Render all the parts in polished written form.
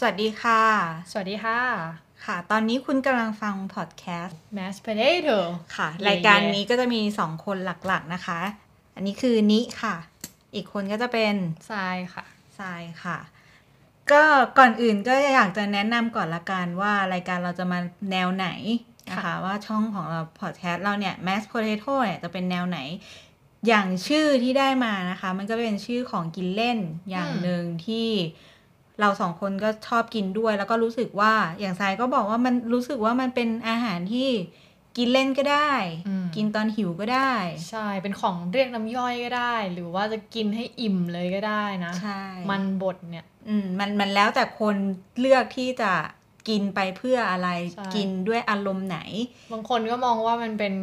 สวัสดีค่ะสวัสดีค่ะค่ะตอนนี้คุณกำลังฟังพอดแคสต์ Mashed Potato ค่ะรายการนี้ก็จะมี2คนหลักๆนะคะอันนี้คือนิค่ะอีกคนก็จะเป็นทรายค่ะก็ก่อนอื่นก็อยากจะแนะนำก่อนละกันว่ารายการเราจะมาแนวไหนนะคะว่าช่องของเราพอดแคสต์เราเนี่ย Mashed Potato เนี่ยจะเป็นแนวไหนอย่างชื่อที่ได้มานะคะมันก็เป็นชื่อของกินเล่นอย่างหนึ่งที่เราสองคนก็ชอบกินด้วยแล้วก็รู้สึกว่าอย่างทรายก็บอกว่ามันรู้สึกว่ามันเป็นอาหารที่กินเล่นก็ได้กินตอนหิวก็ได้ใช่เป็นของเรียกน้ำย่อยก็ได้หรือว่าจะกินให้อิ่มเลยก็ได้นะใช่มันบดเนี่ยมันแล้วแต่คนเลือกที่จะกินไปเพื่ออะไรกินด้วยอารมณ์ไหนบางคนก็มองว่ามันเป็น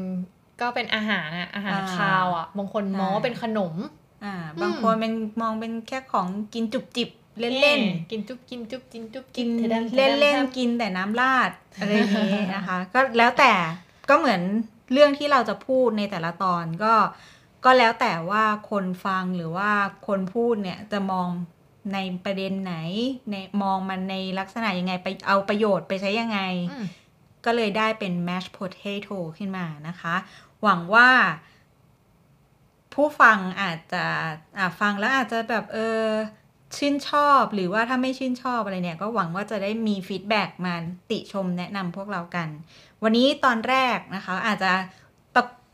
ก็เป็นอาหารอ่ะอาหารคาวอ่ะบางคนมองว่าเป็นขนมบางคนเป็นมองเป็นแค่ของกินจุบจิบเล่นเล่นกินเล่นเล่นกินแต่น้ำราดอะไรอย่างนี้นะคะก็แล้วแต่ก็เหมือนเรื่องที่เราจะพูดในแต่ละตอนก็แล้วแต่ว่าคนฟังหรือว่าคนพูดเนี่ยจะมองในประเด็นไหนในมองมันในลักษณะยังไงไปเอาประโยชน์ไปใช้ยังไงก็เลยได้เป็น mashed potato ขึ้นมานะคะหวังว่าผู้ฟังอาจจะฟังแล้วอาจจะแบบชื่นชอบหรือว่าถ้าไม่ชื่นชอบอะไรเนี่ยก็หวังว่าจะได้มีฟีดแบ็กมาติชมแนะนำพวกเรากันวันนี้ตอนแรกนะคะอาจจะ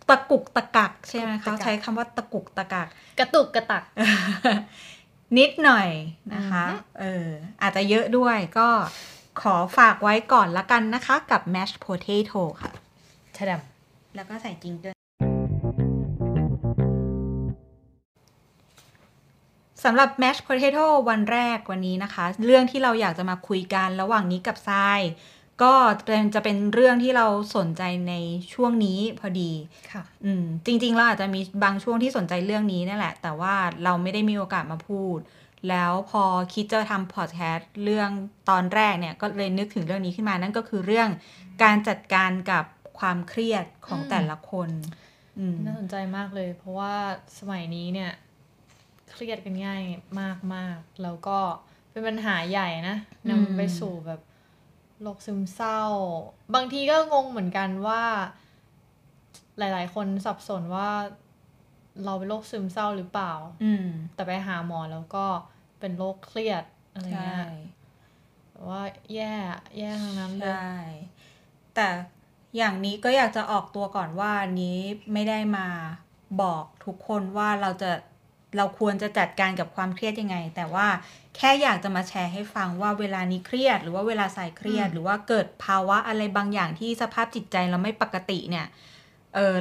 ตะกุกตะกักใช่ไหมเขาใช้คำว่าตะกุกตะกักกระตุกกระตัก นิดหน่อยนะคะ อาจจะเยอะด้วยก็ขอฝากไว้ก่อนละกันนะคะกับ mashed potato ค่ะแชมแล้วก็ใส่จิงเกิลสำหรับ mashed potato วันแรกวันนี้นะคะเรื่องที่เราอยากจะมาคุยกันระหว่างนี้กับทรายก็จะเป็นเรื่องที่เราสนใจในช่วงนี้พอดีค่ะจริงๆเราอาจจะมีบางช่วงที่สนใจเรื่องนี้นั่นแหละแต่ว่าเราไม่ได้มีโอกาสมาพูดแล้วพอคิดจะทำพอดแคสต์เรื่องตอนแรกเนี่ยก็เลยนึกถึงเรื่องนี้ขึ้นมานั่นก็คือเรื่องการจัดการกับความเครียดของแต่ละคนน่าสนใจมากเลยเพราะว่าสมัยนี้เนี่ยเครียดกันง่ายมากๆแล้วก็เป็นปัญหาใหญ่นะนำไปสู่แบบโรคซึมเศร้าบางทีก็งงเหมือนกันว่าหลายๆคนสับสนว่าเราเป็นโรคซึมเศร้าหรือเปล่าแต่ไปหาหมอแล้วก็เป็นโรคเครียดอะไรเงี้ยแต่ว่าแย่ทั้งนั้นเลยแต่อย่างนี้ก็อยากจะออกตัวก่อนว่านี้ไม่ได้มาบอกทุกคนว่าเราควรจะจัดการกับความเครียดยังไงแต่ว่าแค่อยากจะมาแชร์ให้ฟังว่าเวลานี้เครียดหรือว่าเวลาสายเครียดหรือว่าเกิดภาวะอะไรบางอย่างที่สภาพจิตใจเราไม่ปกติเนี่ย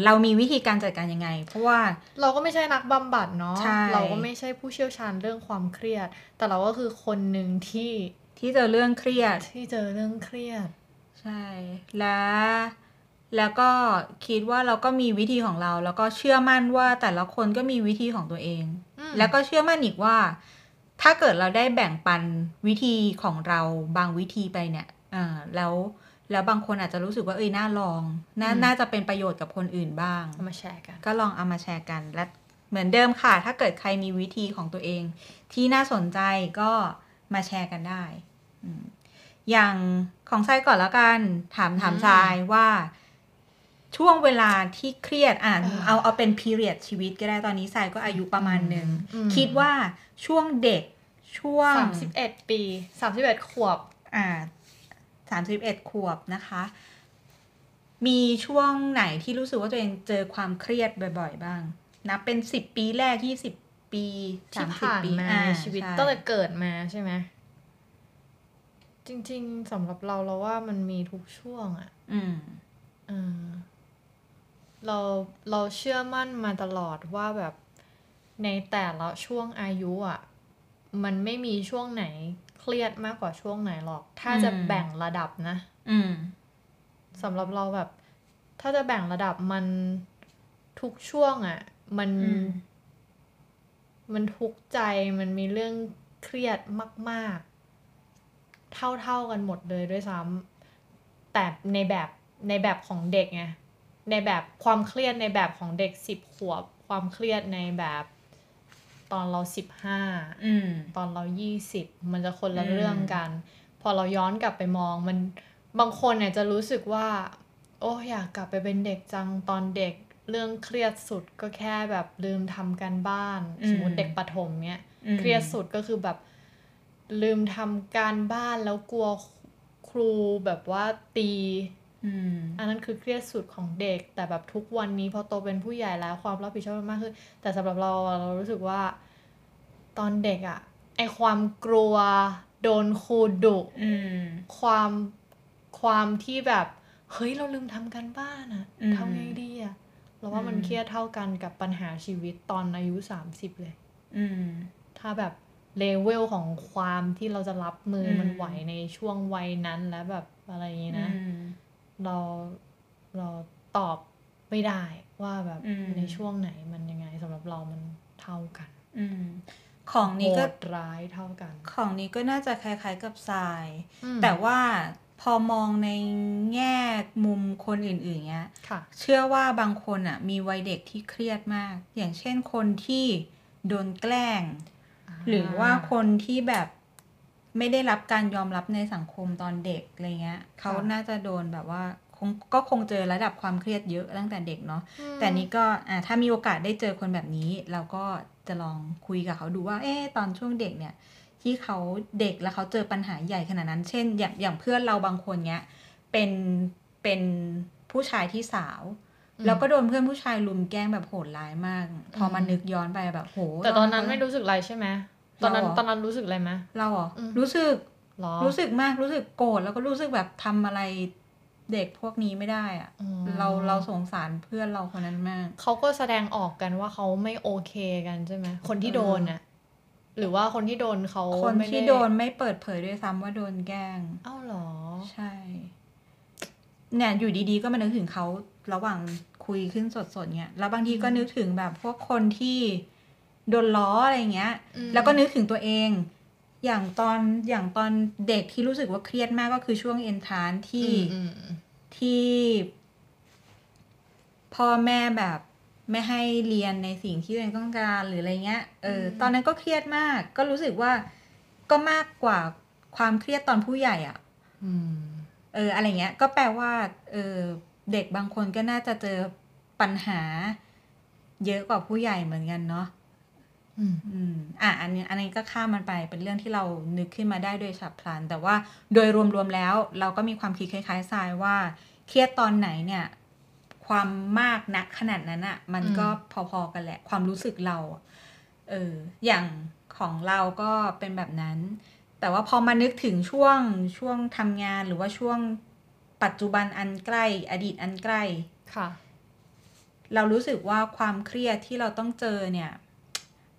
เรามีวิธีการจัดการยังไงเพราะว่าเราก็ไม่ใช่นักบำบัดเนาะเราก็ไม่ใช่ผู้เชี่ยวชาญเรื่องความเครียดแต่เราก็คือคนหนึ่งที่เจอเรื่องเครียดใช่แล้วก็คิดว่าเราก็มีวิธีของเราแล้วก็เชื่อมั่นว่าแต่ละคนก็มีวิธีของตัวเองแล้วก็เชื่อมั่นอีกว่าถ้าเกิดเราได้แบ่งปันวิธีของเราบางวิธีไปเนี่ยแล้วบางคนอาจจะรู้สึกว่าน่าลอง น่าจะเป็นประโยชน์กับคนอื่นบ้างเอามาแชร์กันก็ลองเอามาแชร์กันและเหมือนเดิมค่ะถ้าเกิดใครมีวิธีของตัวเองที่น่าสนใจก็มาแชร์กันได้อย่างของทรายก่อนแล้วกันถามทรายว่าช่วงเวลาที่เครียดเอาเป็น period ชีวิตก็ได้ตอนนี้ทรายก็อายุประมาณนึงคิดว่าช่วงเด็กช่วง31ปี31ขวบ31ขวบนะคะมีช่วงไหนที่รู้สึกว่าตัวเองเจอความเครียดบ่อยๆบ้างนับเป็น10ปีแรก20ปี30ปีมาชีวิตตั้งแต่เกิดมาใช่ไหมจริงๆสำหรับเราว่ามันมีทุกช่วงเราเชื่อมั่นมาตลอดว่าแบบในแต่ละช่วงอายุมันไม่มีช่วงไหนเครียดมากกว่าช่วงไหนหรอกถ้าจะแบ่งระดับนะสำหรับเราแบบถ้าจะแบ่งระดับมันทุกช่วงมันทุกข์ใจมันมีเรื่องเครียดมากๆเท่าๆกันหมดเลยด้วยซ้ำแต่ในแบบของเด็กไงในแบบความเครียดในแบบของเด็ก10ขวบความเครียดในแบบตอนเรา15ตอนเรา20มันจะคนละเรื่องกัน พอเราย้อนกลับไปมองมันบางคนเนี่ยจะรู้สึกว่าโอ้อยากกลับไปเป็นเด็กจังตอนเด็กเรื่องเครียดสุดก็แค่แบบลืมทำการบ้านสมมติเด็กประถมเนี่ยเครียดสุดก็คือแบบลืมทำการบ้านแล้วกลัวครูแบบว่าตีอันนั้นคือเครียดสุดของเด็กแต่แบบทุกวันนี้พอโตเป็นผู้ใหญ่แล้วความรับผิดชอบมากขึ้นแต่สำหรับเรารู้สึกว่าตอนเด็กอะไอความกลัวโดนครูดุความที่แบบเฮ้ยเราลืมทำการบ้านอะทำไงดีอะเราว่ามันเครียดเท่ากันกับปัญหาชีวิตตอนอายุ30เลยถ้าแบบเลเวลของความที่เราจะรับมือมันไหวในช่วงวัยนั้นและแบบอะไรอย่างนี้นะเราตอบไม่ได้ว่าแบบในช่วงไหนมันยังไงสำหรับเรามันเท่ากันของนี้ก็ร้ายเท่ากันของนี้ก็น่าจะคล้ายๆกับทรายแต่ว่าพอมองในแง่มุมคนอื่นๆเงี้ยเชื่อว่าบางคนอ่ะมีวัยเด็กที่เครียดมากอย่างเช่นคนที่โดนแกล้งหรือว่าคนที่แบบไม่ได้รับการยอมรับในสังคมตอนเด็กอะไรเงี้ยเขาน่าจะโดนแบบว่าก็คงเจอระดับความเครียดเยอะตั้งแต่เด็กเนาะแต่นี้ก็ถ้ามีโอกาสได้เจอคนแบบนี้เราก็จะลองคุยกับเขาดูว่าตอนช่วงเด็กเนี่ยที่เขาเด็กแล้วเขาเจอปัญหาใหญ่ขนาดนั้นเช่นอย่างเพื่อนเราบางคนเนี้ยเป็นผู้ชายที่สาวแล้วก็โดนเพื่อนผู้ชายลุมแกล้งแบบโหดร้ายมากพอมันนึกย้อนไปแบบโหแต่ตอนนั้นไม่รู้สึกอะไรใช่ไหมตอนนั้นรู้สึกอะไรไหมเราอ๋อรู้สึกมากรู้สึกโกรธแล้วก็รู้สึกแบบทำอะไรเด็กพวกนี้ไม่ได้อ่ะเราสงสารเพื่อนเราคนนั้นมากเขาก็แสดงออกกันว่าเขาไม่โอเคกันใช่ไหมคนที่โดนอ่ะหรือว่าคนที่โดนเขาคนที่โดนไม่เปิดเผยด้วยซ้ำว่าโดนแกล้งอ้าวเหรอใช่เนี่ยอยู่ดีๆก็มานึกถึงเขาระหว่างคุยขึ้นสดๆเนี่ยแล้วบางทีก็นึกถึงแบบพวกคนที่โดนล้ออะไรเงี้ยแล้วก็นึกถึงตัวเองอย่างตอนเด็กที่รู้สึกว่าเครียดมากก็คือช่วงเอนทรานซ์ที่พ่อแม่แบบไม่ให้เรียนในสิ่งที่ตัวเองต้องการหรืออะไรเงี้ยตอนนั้นก็เครียดมากก็รู้สึกว่าก็มากกว่าความเครียดตอนผู้ใหญ่อ่ะอะไรเงี้ยก็แปลว่าเด็กบางคนก็น่าจะเจอปัญหาเยอะกว่าผู้ใหญ่เหมือนกันเนาะอันนี้ก็ข้ามมันไปเป็นเรื่องที่เรานึกขึ้นมาได้โดยฉับพลันแต่ว่าโดยรวมๆแล้วเราก็มีความคิดคล้ายๆทรายว่าเครียดตอนไหนเนี่ยความมากนักขนาดนั้นอ่ะมันก็พอๆกันแหละความรู้สึกเราอย่างของเราก็เป็นแบบนั้นแต่ว่าพอมานึกถึงช่วงทำงานหรือว่าช่วงปัจจุบันอันใกล้อดีตอันใกล้ค่ะเรารู้สึกว่าความเครียดที่เราต้องเจอเนี่ย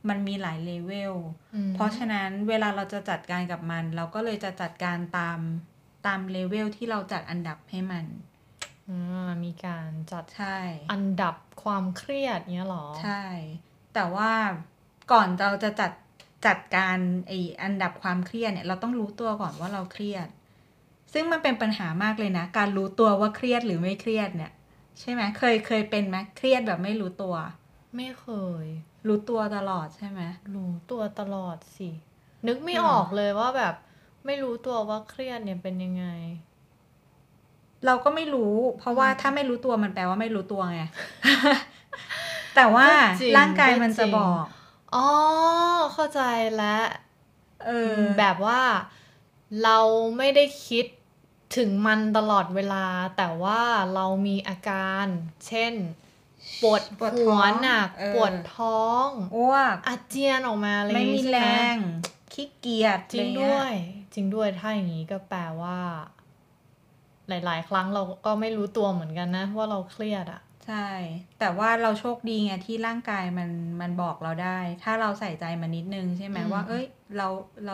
มันมีหลายเลเวลเพราะฉะนั้นเวลาเราจะจัดการกับมันเราก็เลยจะจัดการตามเลเวลที่เราจัดอันดับให้มันมีการจัดอันดับความเครียดเนี้ยหรอใช่แต่ว่าก่อนเราจะจัดการไอ้อันดับความเครียดเนี่ยเราต้องรู้ตัวก่อนว่าเราเครียดซึ่งมันเป็นปัญหามากเลยนะการรู้ตัวว่าเครียดหรือไม่เครียดเนี่ยใช่ไหมเคยเป็นไหมเครียดแบบไม่รู้ตัวไม่เคยรู้ตัวตลอดใช่ไหมรู้ตัวตลอดสินึกไม่ออกเลยว่าแบบไม่รู้ตัวว่าเครียดเนี่ยเป็นยังไงเราก็ไม่รู้เพราะว่าถ้าไม่รู้ตัวมันแปลว่าไม่รู้ตัวไง แต่ว่าร่างกายมันจะบอกอ๋อเข้าใจแล้วแบบว่าเราไม่ได้คิดถึงมันตลอดเวลาแต่ว่าเรามีอาการเช่นปวดหัวหนักปวดท้องอ้วกอาเจียนออกมาเลยไม่มีแรงขี้เกียจจริงด้วยถ้าอย่างนี้ก็แปลว่าหลายๆครั้งเราก็ไม่รู้ตัวเหมือนกันนะว่าเราเครียดอะใช่แต่ว่าเราโชคดีไงที่ร่างกายมันบอกเราได้ถ้าเราใส่ใจมันนิดนึงใช่ไหมว่าเอ้ยเรา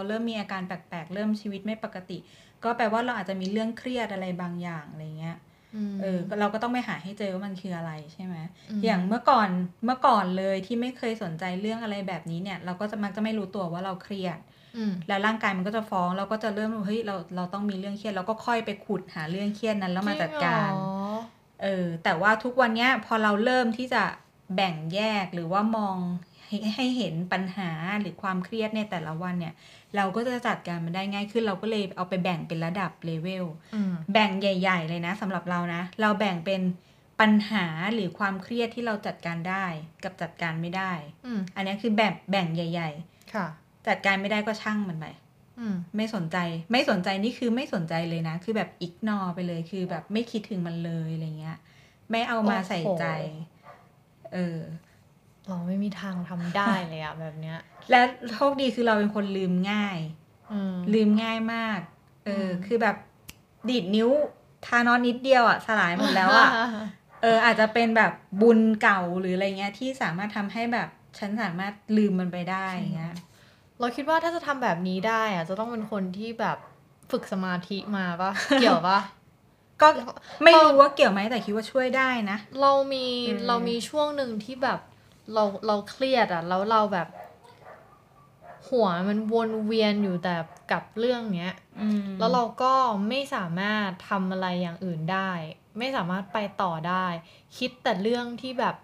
เริ่มมีอาการแปลกๆเริ่มชีวิตไม่ปกติก็แปลว่าเราอาจจะมีเรื่องเครียดอะไรบางอย่างอะไรเงี้ยเราก็ต้องไปหาให้เจอว่ามันคืออะไรใช่ไหมอย่างเมื่อก่อนเลยที่ไม่เคยสนใจเรื่องอะไรแบบนี้เนี่ยเราก็จะมักจะไม่รู้ตัวว่าเราเครียดแล้วร่างกายมันก็จะฟ้องเราก็จะเริ่มเฮ้ยเราต้องมีเรื่องเครียดเราก็ค่อยไปขุดหาเรื่องเครียดนั้นแล้วมาจัดการแต่ว่าทุกวันเนี้ยพอเราเริ่มที่จะแบ่งแยกหรือว่ามอง ให้เห็นปัญหาหรือความเครียดในแต่ละวันเนี่ยเราก็จะจัดการมันได้ง่ายขึ้นเราก็เลยเอาไปแบ่งเป็นระดับเลเวลแบ่งใหญ่ๆเลยนะสำหรับเรานะเราแบ่งเป็นปัญหาหรือความเครียดที่เราจัดการได้กับจัดการไม่ได้อันนี้คือแบ่งใหญ่ๆจัดการไม่ได้ก็ช่างมันไปไม่สนใจนี่คือไม่สนใจเลยนะคือแบบอิกนอไปเลยคือแบบไม่คิดถึงมันเลยอะไรเงี้ยไม่เอามาใส่ใจเราไม่มีทางทำได้เลยอะแบบเนี้ยและโชคดีคือเราเป็นคนลืมง่ายลืมง่ายมากคือแบบดีดนิ้วทานอนนิดเดียวอะสลายหมดแล้วอะอาจจะเป็นแบบบุญเก่าหรืออะไรเงี้ยที่สามารถทำให้แบบฉันสามารถลืมมันไปได้เงี้ยเราคิดว่าถ้าจะทำแบบนี้ได้อะจะต้องเป็นคนที่แบบฝึกสมาธิมาป่ะ เกี่ยวป่ะก็ไม่รู้ว่าเกี่ยวไหมแต่คิดว่าช่วยได้นะเรามีช่วงหนึ่งที่แบบเราเครียดอ่ะแล้วเราแบบหัวมันวนเวียนอยู่แต่กับเรื่องเนี้ยแล้วเราก็ไม่สามารถทำอะไรอย่างอื่นได้ไม่สามารถไปต่อได้คิดแต่เรื่องที่แบบ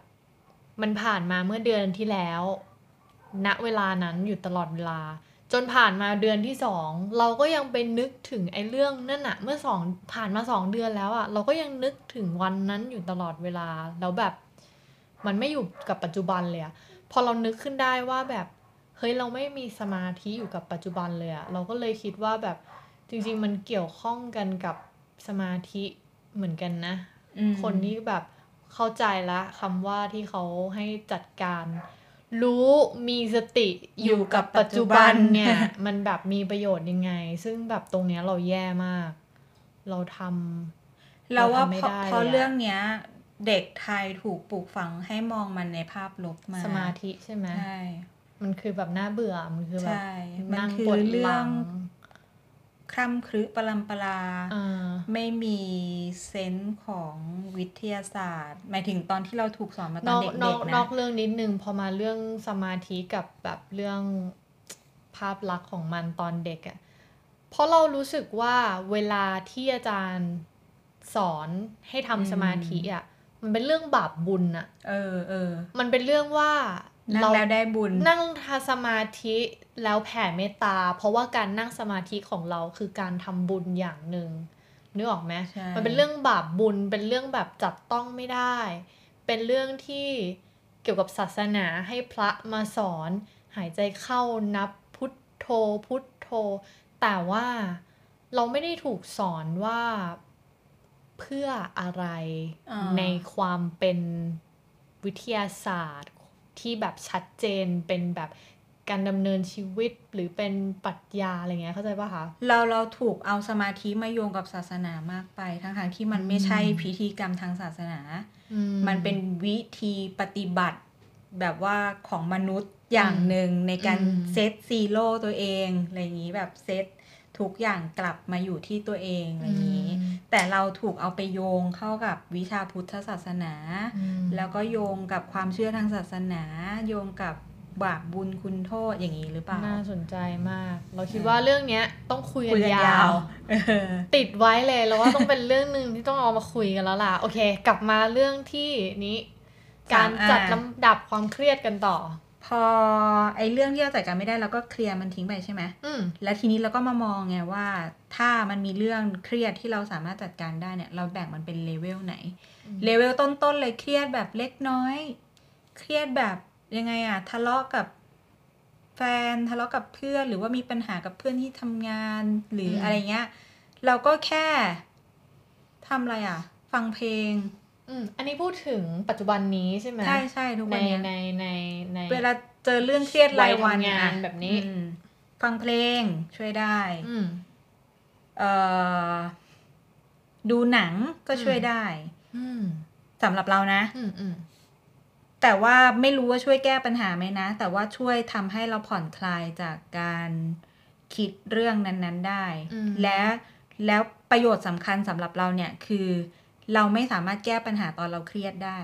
มันผ่านมาเมื่อเดือนที่แล้วณเวลานั้นอยู่ตลอดเวลาจนผ่านมาเดือนที่2เราก็ยังไปนึกถึงไอ้เรื่องนั่นน่ะเมื่อ2ผ่านมา2เดือนแล้วอ่ะเราก็ยังนึกถึงวันนั้นอยู่ตลอดเวลาแล้วแบบมันไม่อยู่กับปัจจุบันเลยอ่ะพอเรานึกขึ้นได้ว่าแบบเฮ้ยเราไม่มีสมาธิอยู่กับปัจจุบันเลยอ่ะเราก็เลยคิดว่าแบบจริงๆมันเกี่ยวข้องกันกับสมาธิเหมือนกันนะคนนี้แบบเข้าใจละคำว่าที่เขาให้จัดการรู้มีสติอยู่กับปัจจุบันเนี่ยมันแบบมีประโยชน์ยังไงซึ่งแบบตรงเนี้ยเราแย่มากเราว่าเพราะเรื่องเนี้ยเด็กไทยถูกปลูกฝังให้มองมันในภาพลบมาสมาธิใช่ไหมใช่มันคือแบบน่าเบื่อมันคือแบบนั่งปวดหลังคร่ำครึปรำปราไม่มีเซนส์ของวิทยาศาสตร์หมายถึงตอนที่เราถูกสอนมาตอนเด็กๆนะนอกเรื่องนิดนึงพอมาเรื่องสมาธิกับแบบเรื่องภาพลักษณ์ของมันตอนเด็กอ่ะเพราะเรารู้สึกว่าเวลาที่อาจารย์สอนให้ทำสมาธิอ่ะมันเป็นเรื่องบาปบุญอ่ะมันเป็นเรื่องว่านั่งแล้วได้บุญนั่งทำสมาธิแล้วแผ่เมตตาเพราะว่าการนั่งสมาธิของเราคือการทำบุญอย่างหนึ่งนึกออกไหมมันเป็นเรื่องบาปบุญเป็นเรื่องแบบจับต้องไม่ได้เป็นเรื่องที่เกี่ยวกับศาสนาให้พระมาสอนหายใจเข้านับพุทโธพุทโธแต่ว่าเราไม่ได้ถูกสอนว่าเพื่ออะไรในความเป็นวิทยาศาสตร์ที่แบบชัดเจนเป็นแบบการดำเนินชีวิตหรือเป็นปรัชญาอะไรเงี้ยเข้าใจป่ะคะเราถูกเอาสมาธิมาโยงกับศาสนามากไปทั้งที่มันไม่ใช่พิธีกรรมทางศาสนามันเป็นวิธีปฏิบัติแบบว่าของมนุษย์อย่างหนึ่งในการเซตซีโร่ตัวเองอะไรอย่างงี้แบบเซตทุกอย่างกลับมาอยู่ที่ตัวเองอะไรอย่างนี้แต่เราถูกเอาไปโยงเข้ากับวิชาพุทธศาสนาแล้วก็โยงกับความเชื่อทางศาสนาโยงกับบาปบุญคุณโทษอย่างนี้หรือเปล่าน่าสนใจมากเราคิดว่าเรื่องเนี้ยต้องคุยกันยาวติดไว้เลยแล้วว่าต้องเป็นเรื่องนึงที่ต้องเอามาคุยกันแล้วล่ะโอเคกลับมาเรื่องที่นี้การจัดลำดับความเครียดกันต่อพอไอ้เรื่องที่เราจัดการไม่ได้เราก็เคลียร์มันทิ้งไปใช่ไหมแล้วทีนี้เราก็มามองไงว่าถ้ามันมีเรื่องเครียดที่เราสามารถจัดการได้เนี่ยเราแบ่งมันเป็นเลเวลไหนเลเวลต้นๆเลยเครียดแบบเล็กน้อยเครียดแบบยังไงอะทะเลาะกับแฟนทะเลาะกับเพื่อนหรือว่ามีปัญหากับเพื่อนที่ทำงานหรืออะไรเงี้ยเราก็แค่ทำอะไรอะฟังเพลงอันนี้พูดถึงปัจจุบันนี้ใช่ไหมใช่ๆทุกวันนี้ในเวลาเจอเรื่องเครียดรายวันงานแบบนี้ฟังเพลงช่วยได้ดูหนังก็ช่วยได้สำหรับเรานะแต่ว่าไม่รู้ว่าช่วยแก้ปัญหาไหมนะแต่ว่าช่วยทำให้เราผ่อนคลายจากการคิดเรื่องนั้นๆได้แล้วประโยชน์สำคัญสำหรับเราเนี่ยคือเราไม่สามารถแก้ปัญหาตอนเราเครียดได้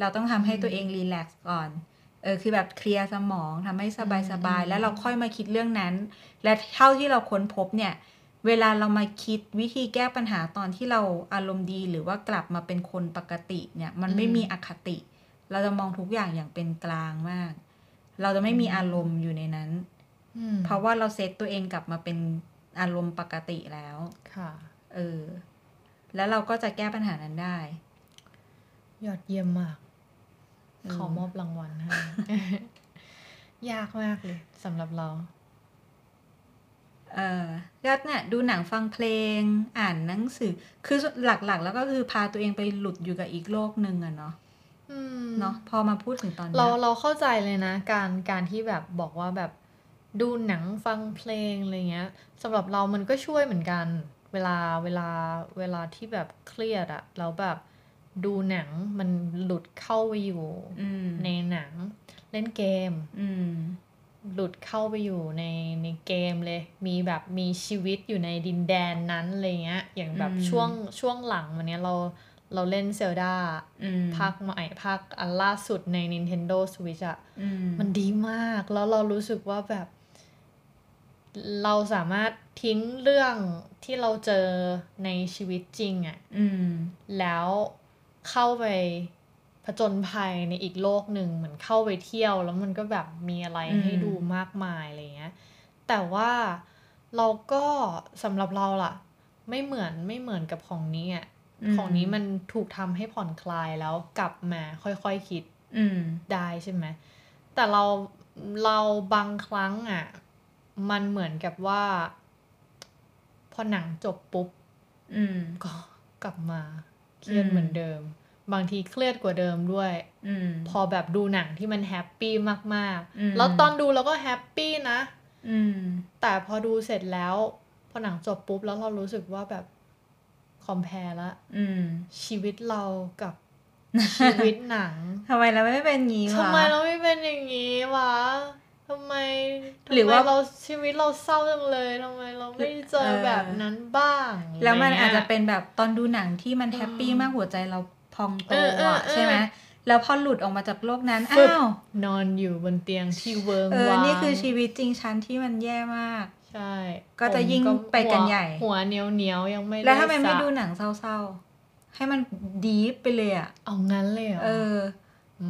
เราต้องทำให้ตัวเองรีแลกซ์ก่อนคือแบบเคลียร์สมองทำให้สบายๆแล้วเราค่อยมาคิดเรื่องนั้นและเท่าที่เราค้นพบเนี่ยเวลาเรามาคิดวิธีแก้ปัญหาตอนที่เราอารมณ์ดีหรือว่ากลับมาเป็นคนปกติเนี่ยมันไม่มีอคติเราจะมองทุกอย่างอย่างเป็นกลางมาก เราจะไม่มีอารมณ์อยู่ในนั้นเพราะว่าเราเซตตัวเองกลับมาเป็นอารมณ์ปกติแล้วค่ะเออแล้วเราก็จะแก้ปัญหานั้นได้ยอดเยี่ยมมากขอมอบรางวัลให้ ยากมากเลยสำหรับเราก็เนี่ยดูหนังฟังเพลงอ่านหนังสือคือหลักๆแล้วก็คือพาตัวเองไปหลุดอยู่กับอีกโลกนึงอะเนาะเนาะพอมาพูดถึงตอนนี้เราเข้าใจเลยนะการที่แบบบอกว่าแบบดูหนังฟังเพลงอะไรเงี้ยสำหรับเรามันก็ช่วยเหมือนกันเวลาที่แบบเครียดอะแล้วแบบดูหนังมันหลุดเข้าไปอยู่ในหนังเล่นเกมหลุดเข้าไปอยู่ในเกมเลยมีแบบมีชีวิตอยู่ในดินแดนนั้นอะไรเงี้ยอย่างแบบช่วงหลังวันนี้เราเล่น Zelda ภาคใหม่ภาคอันล่าสุดใน Nintendo Switch อ่ะมันดีมากแล้วเรารู้สึกว่าแบบเราสามารถทิ้งเรื่องที่เราเจอในชีวิตจริงอ่ะแล้วเข้าไปผจญภัยในอีกโลกหนึ่งเหมือนเข้าไปเที่ยวแล้วมันก็แบบมีอะไรให้ดูมากมายอะไรเงี้ยแต่ว่าเราก็สำหรับเราล่ะไม่เหมือนกับของนี้อ่ะของนี้มันถูกทำให้ผ่อนคลายแล้วกลับมาค่อยๆ คิดได้ใช่ไหมแต่เราบางครั้งอ่ะมันเหมือนกับว่าพอหนังจบปุ๊บก็กลับมาเครียดเหมือนเดิมบางทีเครียดกว่าเดิมด้วยพอแบบดูหนังที่มันแฮปปี้มากๆแล้วตอนดูเราก็แฮปปี้นะแต่พอดูเสร็จแล้วพอหนังจบปุ๊บแล้วเรารู้สึกว่าแบบคอมแพร์ละชีวิตเรากับ ชีวิตหนังทำไมเราไม่เป็นงี้วะทำไมเราไม่เป็นอย่างงี้วะทำไมเราชีวิตเราเศร้าจังเลยทำไมเราไม่เจอแบบนั้นบ้างแล้วมันอาจจะเป็นแบบตอนดูหนังที่มันแฮปปี้มากหัวใจเราพองโตอ่ะใช่ไหมแล้วพอหลุดออกมาจากโลกนั้นอ้าวนอนอยู่บนเตียงที่เวิร์งว้างนี่คือชีวิตจริงชั้นที่มันแย่มากใช่ก็จะยิ่งไปกันใหญ่หัวเหนียวยังไม่แล้วทำไมไม่ดูหนังเศร้าๆให้มันดีฟไปเลยอ่ะเอางั้นเลยเหรอ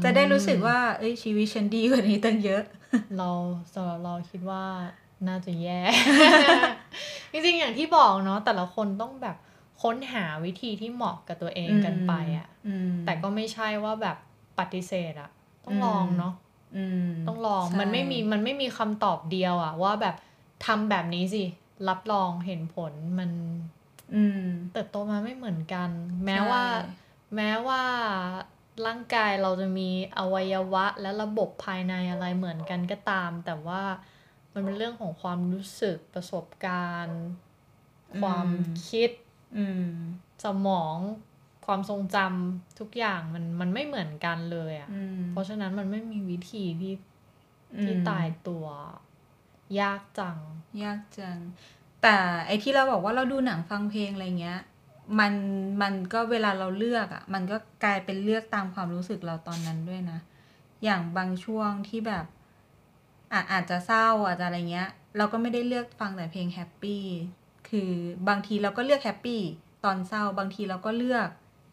จะได้รู้สึกว่าเอ้ยชีวิตฉันดีกว่านี้ตั้งเยอะเราสำหรับเราคิดว่าน่าจะแย่ จริงๆอย่างที่บอกเนาะแต่ละคนต้องแบบค้นหาวิธีที่เหมาะกับตัวเองกันไปอ่ะแต่ก็ไม่ใช่ว่าแบบปฏิเสธอ่ะต้องลองเนาะต้องลองมันไม่มีคำตอบเดียวอ่ะว่าแบบทำแบบนี้สิรับรองเห็นผลมันเติบโตมาไม่เหมือนกันแม้ว่าร่างกายเราจะมีอวัยวะและระบบภายในอะไรเหมือนกันก็ตามแต่ว่ามันเป็นเรื่องของความรู้สึกประสบการณ์ความคิดสมองความทรงจำทุกอย่างมันไม่เหมือนกันเลยอ่ะเพราะฉะนั้นมันไม่มีวิธีที่ตายตัวยากจังแต่ไอ้ที่เราบอกว่าเราดูหนังฟังเพลงอะไรเงี้ยมันก็เวลาเราเลือกอ่ะมันก็กลายเป็นเลือกตามความรู้สึกเราตอนนั้นด้วยนะอย่างบางช่วงที่แบบอาจจะเศร้าอาจจะอะไรเงี้ยเราก็ไม่ได้เลือกฟังแต่เพลงแฮปปี้คือบางทีเราก็เลือกแฮปปี้ตอนเศร้าบางทีเราก็เลือก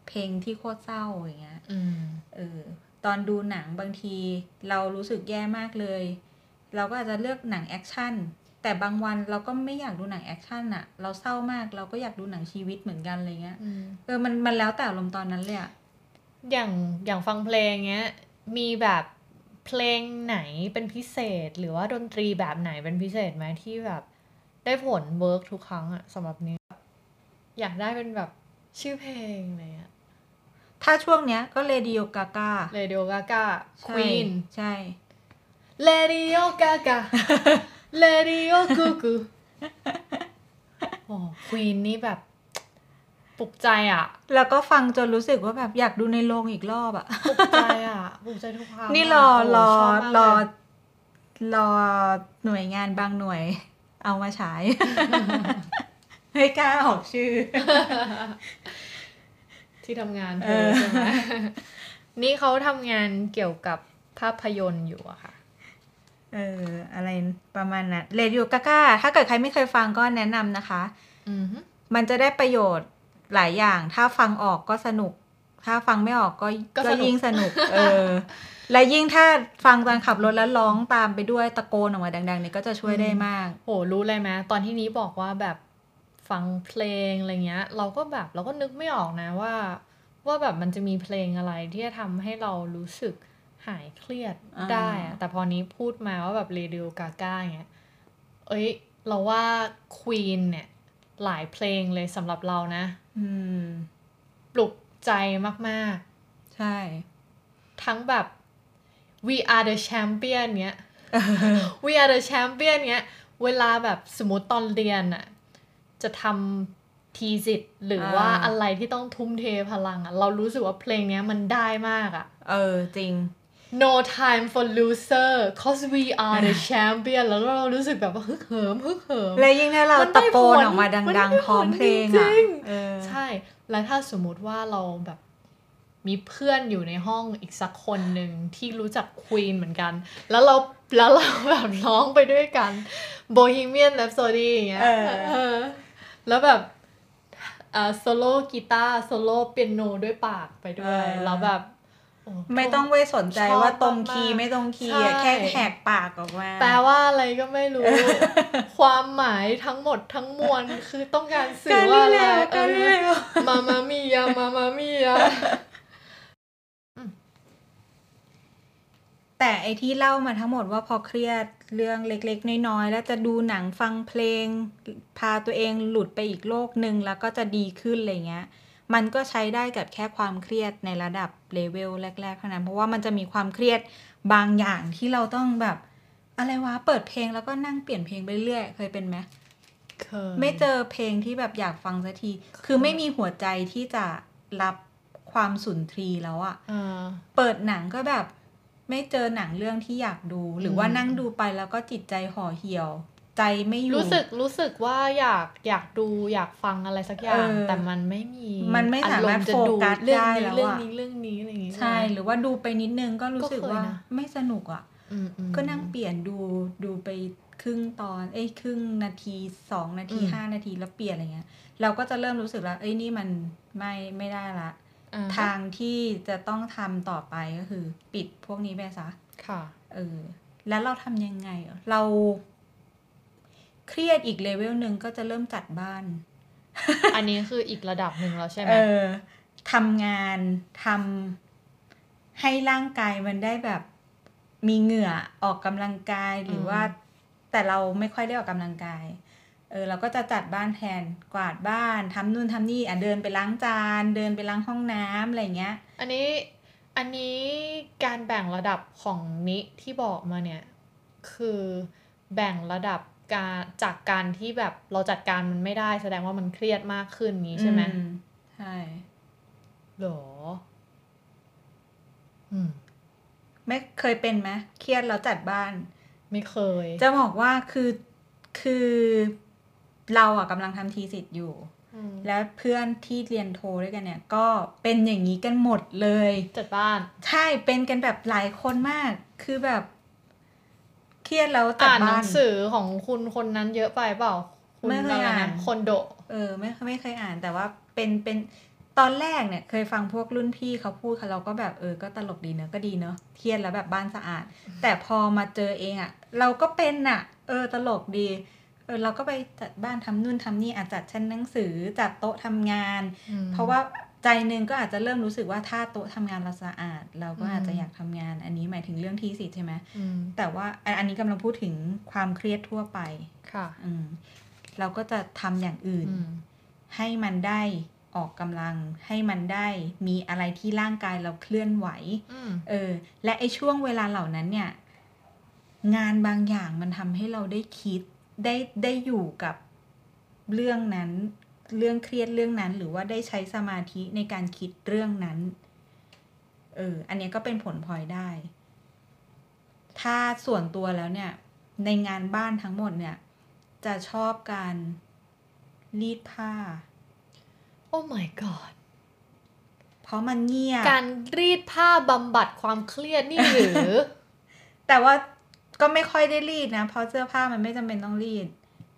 เพลงที่โคตรเศร้าอย่างเงี้ยตอนดูหนังบางทีเรารู้สึกแย่มากเลยเราก็อาจจะเลือกหนังแอคชั่นแต่บางวันเราก็ไม่อยากดูหนังแอคชั่นอะเราเศร้ามากเราก็อยากดูหนังชีวิตเหมือนกันอะไรเงี้ยมันแล้วแต่อารมณ์ตอนนั้นเลยอะอย่างฟังเพลงเงี้ยมีแบบเพลงไหนเป็นพิเศษหรือว่าดนตรีแบบไหนเป็นพิเศษไหมที่แบบได้ผลเวิร์กทุกครั้งอะสำหรับนี้อยากได้เป็นแบบชื่อเพลงอะไรอะถ้าช่วงเนี้ยก็เรดิโอกาก้า Queen ใช่Radio Gaga Radio Gugu โอ้ Queen นี่แบบปลุกใจอ่ะแล้วก็ฟังจนรู้สึกว่าแบบอยากดูในโรงอีกรอบอ่ะปลุกใจอ่ะปลุกใจทุกครั้งนี่รอหน่วยงานบางหน่วยเอามาฉายไม่กล้าออกชื่อที่ทำงานเธอใช่ไหมนี่เขาทำงานเกี่ยวกับภาพยนตร์อยู่อะค่ะอะไรประมาณนั้นเรดิโอกาก้าถ้าเกิดใครไม่เคยฟังก็แนะนำนะคะมันจะได้ประโยชน์หลายอย่างถ้าฟังออกก็สนุกถ้าฟังไม่ออกก็ยิ่งสนุก และยิ่งถ้าฟังตอนขับรถแล้วร้องตามไปด้วยตะโกนออกมาดังๆนี่ก็จะช่วยได้มากโหรู้เลยไหมตอนที่นี้บอกว่าแบบฟังเพลงอะไรเงี้ยเราก็แบบเราก็นึกไม่ออกนะว่าแบบมันจะมีเพลงอะไรที่จะทำให้เรารู้สึกหายเครียดได้แต่พอนี้พูดมาว่าแบบเรดิโอกาก้าเงี้ยเอ้ยเราว่า Queen เนี่ยหลายเพลงเลยสำหรับเรานะปลุกใจมากๆใช่ทั้งแบบ We Are The Champions เนี้ย We Are The Champions เนี้ยเวลาแบบสมมติตอนเรียนอะจะทำทีสิทธ์หรือว่าอะไรที่ต้องทุ่มเทพลังอะเรารู้สึกว่าเพลงเนี้ยมันได้มากอะจริง No time for loser 'cause we are the champion แล้วเรารู้สึกแบบว่าฮึกเหิมและยิ่งถ้าเราตะโกนออกมาดังๆพร้อมเพลงอะใช่แล้วถ้าสมมติว่าเราแบบมีเพื่อนอยู่ในห้องอีกสักคนหนึ่งที่รู้จัก Queen เหมือนกันแล้วเราแบบร้องไปด้วยกัน Bohemian Rhapsody อย่างเงี้ยแล้วแบบโซโล่กีตาร์โซโล่เปียโนด้วยปากไปด้วยแล้วแบบไม่ต้องไปสนใจว่าตรงคีย์ไม่ตรงคีย์แค่แหกปากออกมาแปลว่าอะไรก็ไม่รู้ ความหมายทั้งหมดทั้งมวลคือต้องการสื่อว่าอะไรมามิยาแต่ไอที่เล่ามาทั้งหมดว่าพอเครียดเรื่องเล็กๆน้อยๆแล้วจะดูหนังฟังเพลงพาตัวเองหลุดไปอีกโลกนึงแล้วก็จะดีขึ้นอะไรเงี้ยมันก็ใช้ได้กับแค่ความเครียดในระดับเลเวลแรกๆเท่านั้นเพราะว่ามันจะมีความเครียดบางอย่างที่เราต้องแบบอะไรวะเปิดเพลงแล้วก็นั่งเปลี่ยนเพลงไปเรื่อยเคยเป็นไหมเคยไม่เจอเพลงที่แบบอยากฟังสักทีคือไม่มีหัวใจที่จะรับความสุนทรีย์แล้วอะเปิดหนังก็แบบไม่เจอหนังเรื่องที่อยากดูหรือว่านั่งดูไปแล้วก็จิตใจห่อเหี่ยวใจไม่อยู่รู้สึกว่าอยากดูอยากฟังอะไรสักอย่างแต่มันไม่มีมันไม่สามารถโฟกัสได้แล้วอ่ะเรื่องนี้อะไรอย่างงี้ใช่หรือว่าดูไปนิดนึงก็รู้สึกว่าไม่สนุกอ่ะก็นั่งเปลี่ยนดูไปครึ่งตอนครึ่งนาที2นาที5นาทีแล้วเปลี่ยนอะไรเงี้ยเราก็จะเริ่มรู้สึกแล้วนี่มันไม่ได้ละทางที่จะต้องทำต่อไปก็คือปิดพวกนี้ไปซะค่ะแล้วเราทำยังไงเราเครียดอีกเลเวลนึงก็จะเริ่มจัดบ้านอันนี้คืออีกระดับนึงแล้วใช่ไหมทำงานทำให้ร่างกายมันได้แบบมีเหงื่อออกกำลังกายหรือว่าแต่เราไม่ค่อยได้ออกกำลังกายเราก็จะจัดบ้านแทนกวาดบ้านทำนู่นทำนี่เดินไปล้างจานเดินไปล้างห้องน้ำอะไรเงี้ยอันนี้การแบ่งระดับของนิที่บอกมาเนี่ยคือแบ่งระดับจากการที่แบบเราจัดการมันไม่ได้แสดงว่ามันเครียดมากขึ้นนี้ใช่ไหมใช่หรอไม่เคยเป็นไหมเครียดแล้วจัดบ้านไม่เคยจะบอกว่าคือเราอ่ะกำลังทำทีสิทธิ์อยู่แล้วเพื่อนที่เรียนโทด้วยกันเนี่ยก็เป็นอย่างนี้กันหมดเลยจัดบ้านใช่เป็นกันแบบหลายคนมากคือแบบเครียดแล้วจัดบ้านอ่านหนังสือของคุณคนนั้นเยอะไปเปล่าไม่เคยอ่านคนโดไม่เคยอ่านแต่ว่าเป็นตอนแรกเนี่ยเคยฟังพวกรุ่นพี่เขาพูดค่ะเราก็แบบก็ตลกดีเนอะก็ดีเนอะเครียดแล้วแบบบ้านสะอาดแต่พอมาเจอเองอ่ะเราก็เป็นอ่ะตลกดีเราก็ไปจัดบ้านทำนู่นทำนี่อาจจัดชั้นหนังสือจัดโต๊ะทำงานเพราะว่าใจนึงก็อาจจะเริ่มรู้สึกว่าถ้าโต๊ะทำงานเราสะอาดเราก็อาจจะอยากทำงานอันนี้หมายถึงเรื่องที่สิใช่ไหมแต่ว่าอันนี้กำลังพูดถึงความเครียดทั่วไปค่ะเราก็จะทำอย่างอื่นให้มันได้ออกกำลังให้มันได้มีอะไรที่ร่างกายเราเคลื่อนไหวและไอ้ช่วงเวลาเหล่านั้นเนี่ยงานบางอย่างมันทำให้เราได้คิดได้อยู่กับเรื่องนั้นเรื่องเครียดเรื่องนั้นหรือว่าได้ใช้สมาธิในการคิดเรื่องนั้นอันนี้ก็เป็นผลพลอยได้ถ้าส่วนตัวแล้วเนี่ยในงานบ้านทั้งหมดเนี่ยจะชอบการรีดผ้าโอ้ my god เพราะมันเงียบการรีดผ้าบำบัดความเครียดนี่หรือ แต่ว่าก็ไม่ค่อยได้รีดนะเพราะเสื้อผ้ามันไม่จำเป็นต้องรีด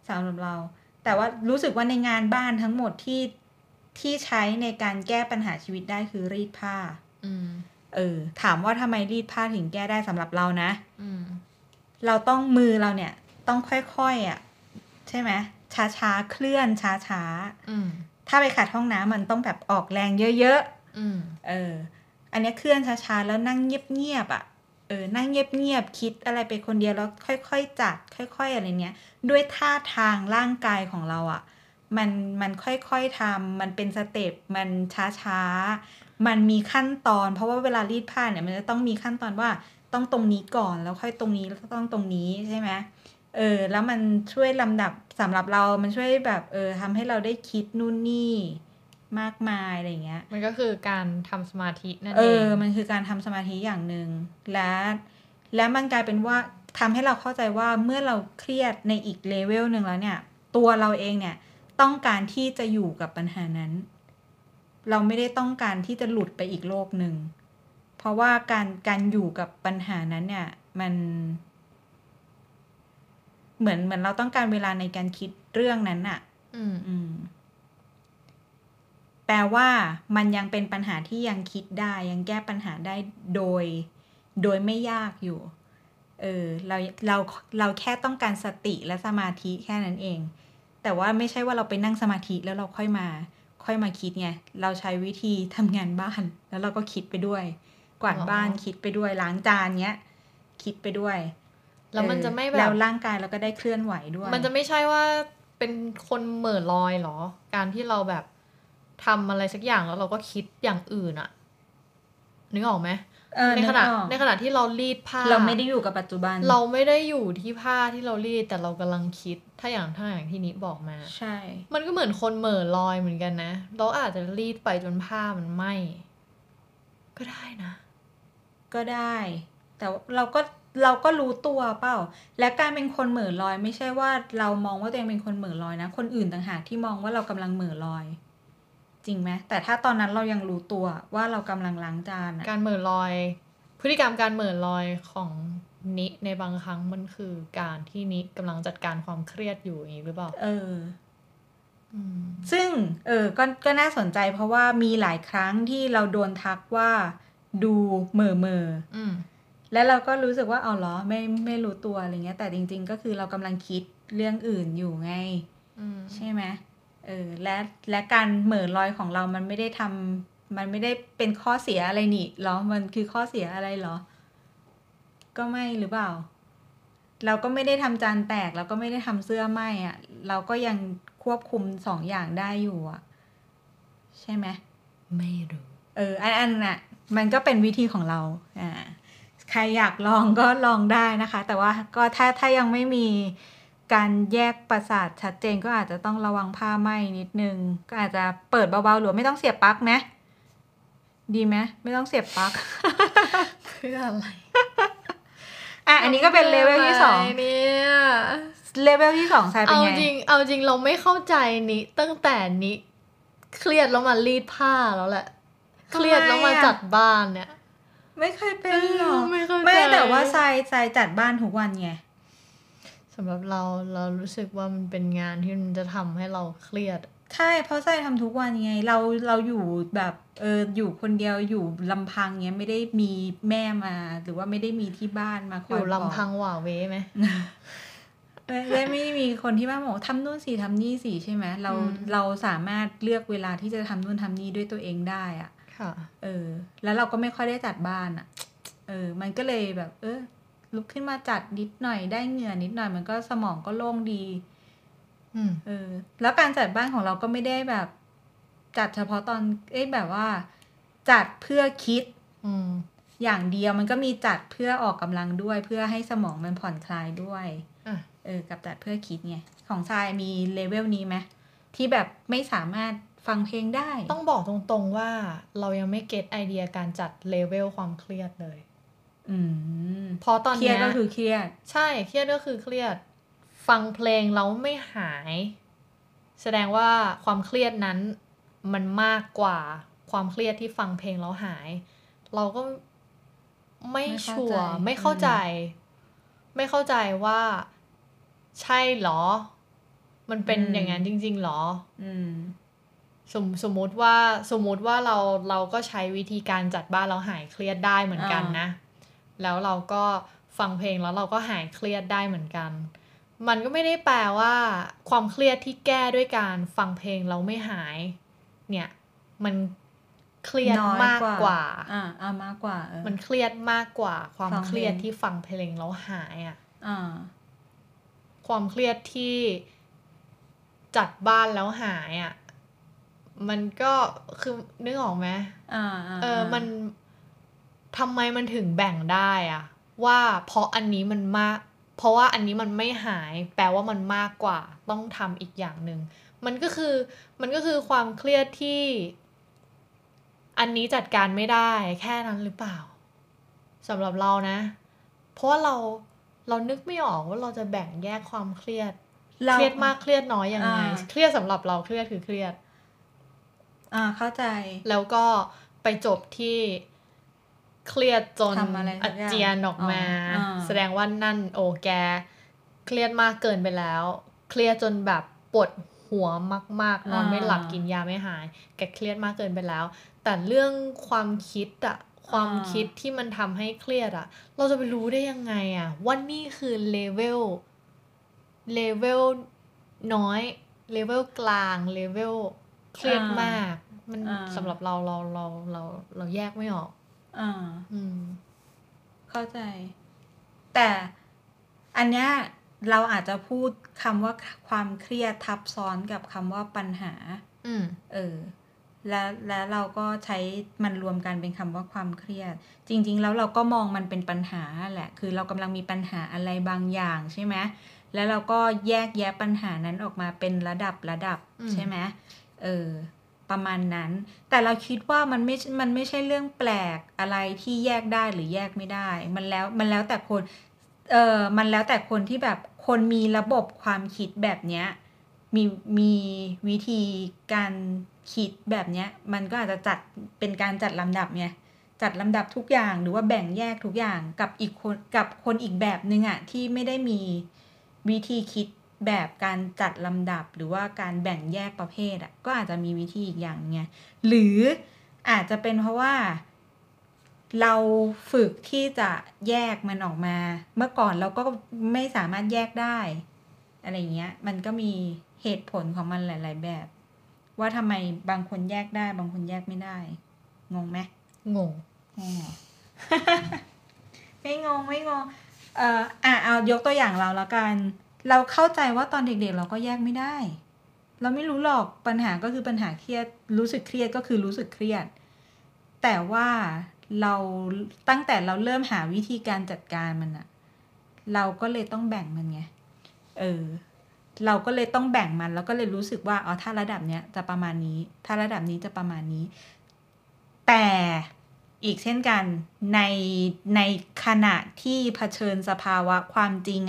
สำหรับเราแต่ว่ารู้สึกว่าในงานบ้านทั้งหมดที่ใช้ในการแก้ปัญหาชีวิตได้คือรีดผ้า ถามว่าทำไมรีดผ้าถึงแก้ได้สำหรับเรานะเราต้องมือเราเนี่ยต้องค่อยๆอ่ะใช่ไหมช้าๆเคลื่อนช้าๆถ้าไปขัดห้องน้ำมันต้องแบบออกแรงเยอะๆอันนี้เคลื่อนช้าๆแล้วนั่งเงียบๆอ่ะนั่งเงียบๆคิดอะไรไปคนเดียวแล้วค่อยๆจัดค่อยๆอะไรเนี้ยด้วยท่าทางร่างกายของเราอ่ะมันค่อยๆทำมันเป็นสเต็ปมันช้าๆมันมีขั้นตอนเพราะว่าเวลารีดผ้าเนี่ยมันจะต้องมีขั้นตอนว่าต้องตรงนี้ก่อนแล้วค่อยตรงนี้แล้วต้องตรงนี้ใช่ไหมแล้วมันช่วยลำดับสำหรับเรามันช่วยแบบทำให้เราได้คิดนู่นนี่มากมายอะไรเงี้ยมันก็คือการทำสมาธินั่นเองมันคือการทำสมาธิอย่างหนึ่งและมันกลายเป็นว่าทำให้เราเข้าใจว่าเมื่อเราเครียดในอีกเลเวลหนึ่งแล้วเนี่ยตัวเราเองเนี่ยต้องการที่จะอยู่กับปัญหานั้นเราไม่ได้ต้องการที่จะหลุดไปอีกโลกหนึ่งเพราะว่าการอยู่กับปัญหานั้นเนี่ยมันเหมือนเราต้องการเวลาในการคิดเรื่องนั้นน่ะแปลว่ามันยังเป็นปัญหาที่ยังคิดได้ยังแก้ปัญหาได้โดยไม่ยากอยู่เราแค่ต้องการสติและสมาธิแค่นั้นเองแต่ว่าไม่ใช่ว่าเราไปนั่งสมาธิแล้วเราค่อยมาคิดไงเราใช้วิธีทำงานบ้านแล้วเราก็คิดไปด้วยกวาดบ้านคิดไปด้วยล้างจานเงี้ยคิดไปด้วยแล้วมันจะไม่แบบแล้วร่างกายเราก็ได้เคลื่อนไหวด้วยมันจะไม่ใช่ว่าเป็นคนเหม่อลอยหรอการที่เราแบบทำอะไรสักอย่างแล้วเราก็คิดอย่างอื่นอะนึกออกไหมในขณะที่เรารีดผ้าเราไม่ได้อยู่กับปัจจุบันเราไม่ได้อยู่ที่ผ้าที่เรารีดแต่เรากำลังคิดถ้าอย่างที่นิบอกมาใช่มันก็เหมือนคนเหม่อลอยเหมือนกันนะเราอาจจะรีดไปจนผ้ามันไหม้ก็ได้นะก็ได้แต่เราก็รู้ตัวเปล่าและการเป็นคนเหม่อลอยไม่ใช่ว่าเรามองว่าตัวเองเป็นคนเหม่อลอยนะคนอื่นต่างหากที่มองว่าเรากำลังเหม่อลอยจริงไหมแต่ถ้าตอนนั้นเรายังรู้ตัวว่าเรากำลังล้างจานการเหม่อลอยพฤติกรรมการเหม่อลอยของนิในบางครั้งมันคือการที่นิกำลังจัดการความเครียดอยู่อย่างนี้หรือเปล่าซึ่งก็น่าสนใจเพราะว่ามีหลายครั้งที่เราโดนทักว่าดูเหม่อแล้วเราก็รู้สึกว่าเอาเหรอไม่รู้ตัวอะไรเงี้ยแต่จริงๆก็คือเรากำลังคิดเรื่องอื่นอยู่ไงใช่ไหมและการเหม่อลอยของเรามันไม่ได้ทำมันไม่ได้เป็นข้อเสียอะไรนี่หรอมันคือข้อเสียอะไรหรอก็ไม่หรือเปล่าเราก็ไม่ได้ทำจานแตกเราก็ไม่ได้ทำเสื้อไหม้อ่ะเราก็ยังควบคุม2 อย่างได้อยู่อ่ะใช่ไหมไม่รู้อันน่ะมันก็เป็นวิธีของเราใครอยากลองก็ลองได้นะคะแต่ว่าก็ถ้ายังไม่มีการแยกประสาทชัดเจนก็อาจจะต้องระวังผ้าไหม้นิดนึงก็อาจจะเปิดเบาๆหรือไม่ต้องเสียบปลั๊กนะดีไหมไม่ต้องเสียบปลั๊กเพื่ออะไรอันนี้ก็เป็นเลเวลที่2เนี่ยเลเวลที่2ใช่เป็นไงเอาจริงเราไม่เข้าใจนี้ตั้งแต่นี้เครียดแล้วมารีดผ้าแล้วแหละเครียดแล้วมาจัดบ้านเนี่ยไม่เคยเป็นหรอไม่แต่ว่าทรายจัดบ้านทุกวันไงสำหรับเรารู้สึกว่ามันเป็นงานที่มันจะทำให้เราเครียดใช่เพราะทรายทำทุกวันไงเราอยู่แบบอยู่คนเดียวอยู่ลำพังเงี้ยไม่ได้มีแม่มาหรือว่าไม่ได้มีที่บ้านมาคอยอยู่ลำพังหว่าเว้ไหม ไม่ได้มีคนที่บ้านบอกทำนู่นสิทำนี่สิใช่ไหมเราสามารถเลือกเวลาที่จะทำนู่นทำนี่ด้วยตัวเองได้อะค่ะแล้วเราก็ไม่ค่อยได้จัดบ้านอ่ะมันก็เลยแบบลุกขึ้นมาจัดนิดหน่อยได้เหงื่อนิดหน่อยมันก็สมองก็โล่งดีแล้วการจัดบ้านของเราก็ไม่ได้แบบจัดเฉพาะตอนแบบว่าจัดเพื่อคิดอย่างเดียวมันก็มีจัดเพื่อออกกำลังด้วยเพื่อให้สมองมันผ่อนคลายด้วยกับจัดเพื่อคิดไงของทรายมีเลเวลนี้ไหมที่แบบไม่สามารถฟังเพลงได้ต้องบอกตรงๆว่าเรายังไม่เก็ตไอเดียการจัดเลเวลความเครียดเลยพอตอนนี้เครียดก็คือเครียดใช่เครียดก็คือเครียดฟังเพลงเราไม่หายแสดงว่าความเครียดนั้นมันมากกว่าความเครียดที่ฟังเพลงเราหายเราก็ไม่ชัวร์ไม่เข้าใจว่าใช่หรอมันเป็นอย่างนั้นจริงๆหรอ สมมติว่าเราก็ใช้วิธีการจัดบ้านเราหายเครียดได้เหมือนกันนะแล้วเราก็ฟังเพลงแล้วเราก็หายเครียดได้เหมือนกันมันก็ไม่ได้แปลว่าความเครียดที่แก้ด้วยการฟังเพลงเราไม่หายเนี่ยมันเครียดมากกว่าามากกว่ามันเครียดมากกว่าความเครียดที่ฟังเพลงแล้วหายความเครียดที่จัดบ้านแล้วหายมันก็คือนึกออกไหมมันทำไมมันถึงแบ่งได้ว่าเพราะอันนี้มันมากเพราะว่าอันนี้มันไม่หายแปลว่ามันมากกว่าต้องทำอีกอย่างนึงมันก็คือความเครียดที่อันนี้จัดการไม่ได้แค่นั้นหรือเปล่าสำหรับเรานะเพราะเรานึกไม่ออกว่าเราจะแบ่งแยกความเครียดเครียดมากเครียดน้อยอย่างไรเครียดสำหรับเราเครียดคือเครียดเข้าใจแล้วก็ไปจบที่เครียดจนอาเจียนออกมาแสดงว่านั่นโอแกเครียดมากเกินไปแล้วเครียดจนแบบปวดหัวมากๆนอนไม่หลับกินยาไม่หายแกเครียดมากเกินไปแล้วแต่เรื่องความคิดความคิดที่มันทำให้เครียดเราจะไปรู้ได้ยังไงว่านี่คือเลเวลน้อยเลเวลกลางเลเวลเครียดมากมันสำหรับเราแยกไม่ออกเข้าใจแต่อันเนี้ยเราอาจจะพูดคำว่าความเครียดทับซ้อนกับคำว่าปัญหาแล้วเราก็ใช้มันรวมกันเป็นคำว่าความเครียดจริงๆแล้วเราก็มองมันเป็นปัญหาแหละคือเรากำลังมีปัญหาอะไรบางอย่างใช่ไหมแล้วเราก็แยกแยะปัญหานั้นออกมาเป็นระดับใช่ไหมประมาณนั้นแต่เราคิดว่ามันไม่ใช่เรื่องแปลกอะไรที่แยกได้หรือแยกไม่ได้มันแล้วแต่คนมันแล้วแต่คนที่แบบคนมีระบบความคิดแบบเนี้ยมีวิธีการคิดแบบเนี้ยมันก็อาจจะจัดเป็นการจัดลำดับไงจัดลำดับทุกอย่างหรือว่าแบ่งแยกทุกอย่างกับอีกคนอีกแบบนึงที่ไม่ได้มีวิธีคิดแบบการจัดลำดับหรือว่าการแบ่งแยกประเภทก็อาจจะมีวิธีอีกอย่างไงหรืออาจจะเป็นเพราะว่าเราฝึกที่จะแยกมันออกมาเมื่อก่อนเราก็ไม่สามารถแยกได้อะไรเงี้ยมันก็มีเหตุผลของมันหลายๆแบบว่าทำไมบางคนแยกได้บางคนแยกไม่ได้งงไหมงง ไม่งงเอายกตัวอย่างเราแล้วกันเราเข้าใจว่าตอนเด็กๆเราก็แยกไม่ได้เราไม่รู้หรอกปัญหาก็คือปัญหาเครียดรู้สึกเครียดก็คือรู้สึกเครียดแต่ว่าเราตั้งแต่เราเริ่มหาวิธีการจัดการมันเราก็เลยต้องแบ่งมันไงเราก็เลยต้องแบ่งมันแล้วก็เลยรู้สึกว่าอ๋อถ้าระดับเนี้ยจะประมาณนี้ถ้าระดับนี้จะประมาณนี้แต่อีกเช่นกันในขณะที่เผชิญสภาวะความจริง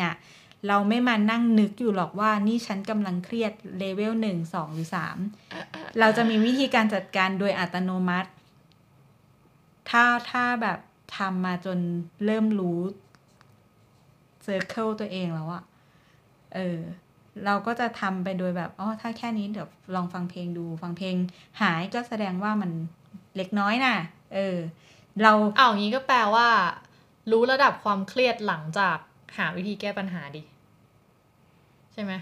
เราไม่มานั่งนึกอยู่หรอกว่านี่ฉันกำลังเครียดเลเวล1 2หรือ3เราจะมีวิธีการจัดการโดยอัตโนมัติถ้าแบบทำมาจนเริ่มรู้เซอร์เคิลตัวเองแล้วเราก็จะทำไปโดยแบบอ๋อถ้าแค่นี้เดี๋ยวลองฟังเพลงดูฟังเพลงหายก็แสดงว่ามันเล็กน้อยนะเราเอาอย่างนี้ก็แปลว่ารู้ระดับความเครียดหลังจากหาวิธีแก้ปัญหาดิใช่ไหม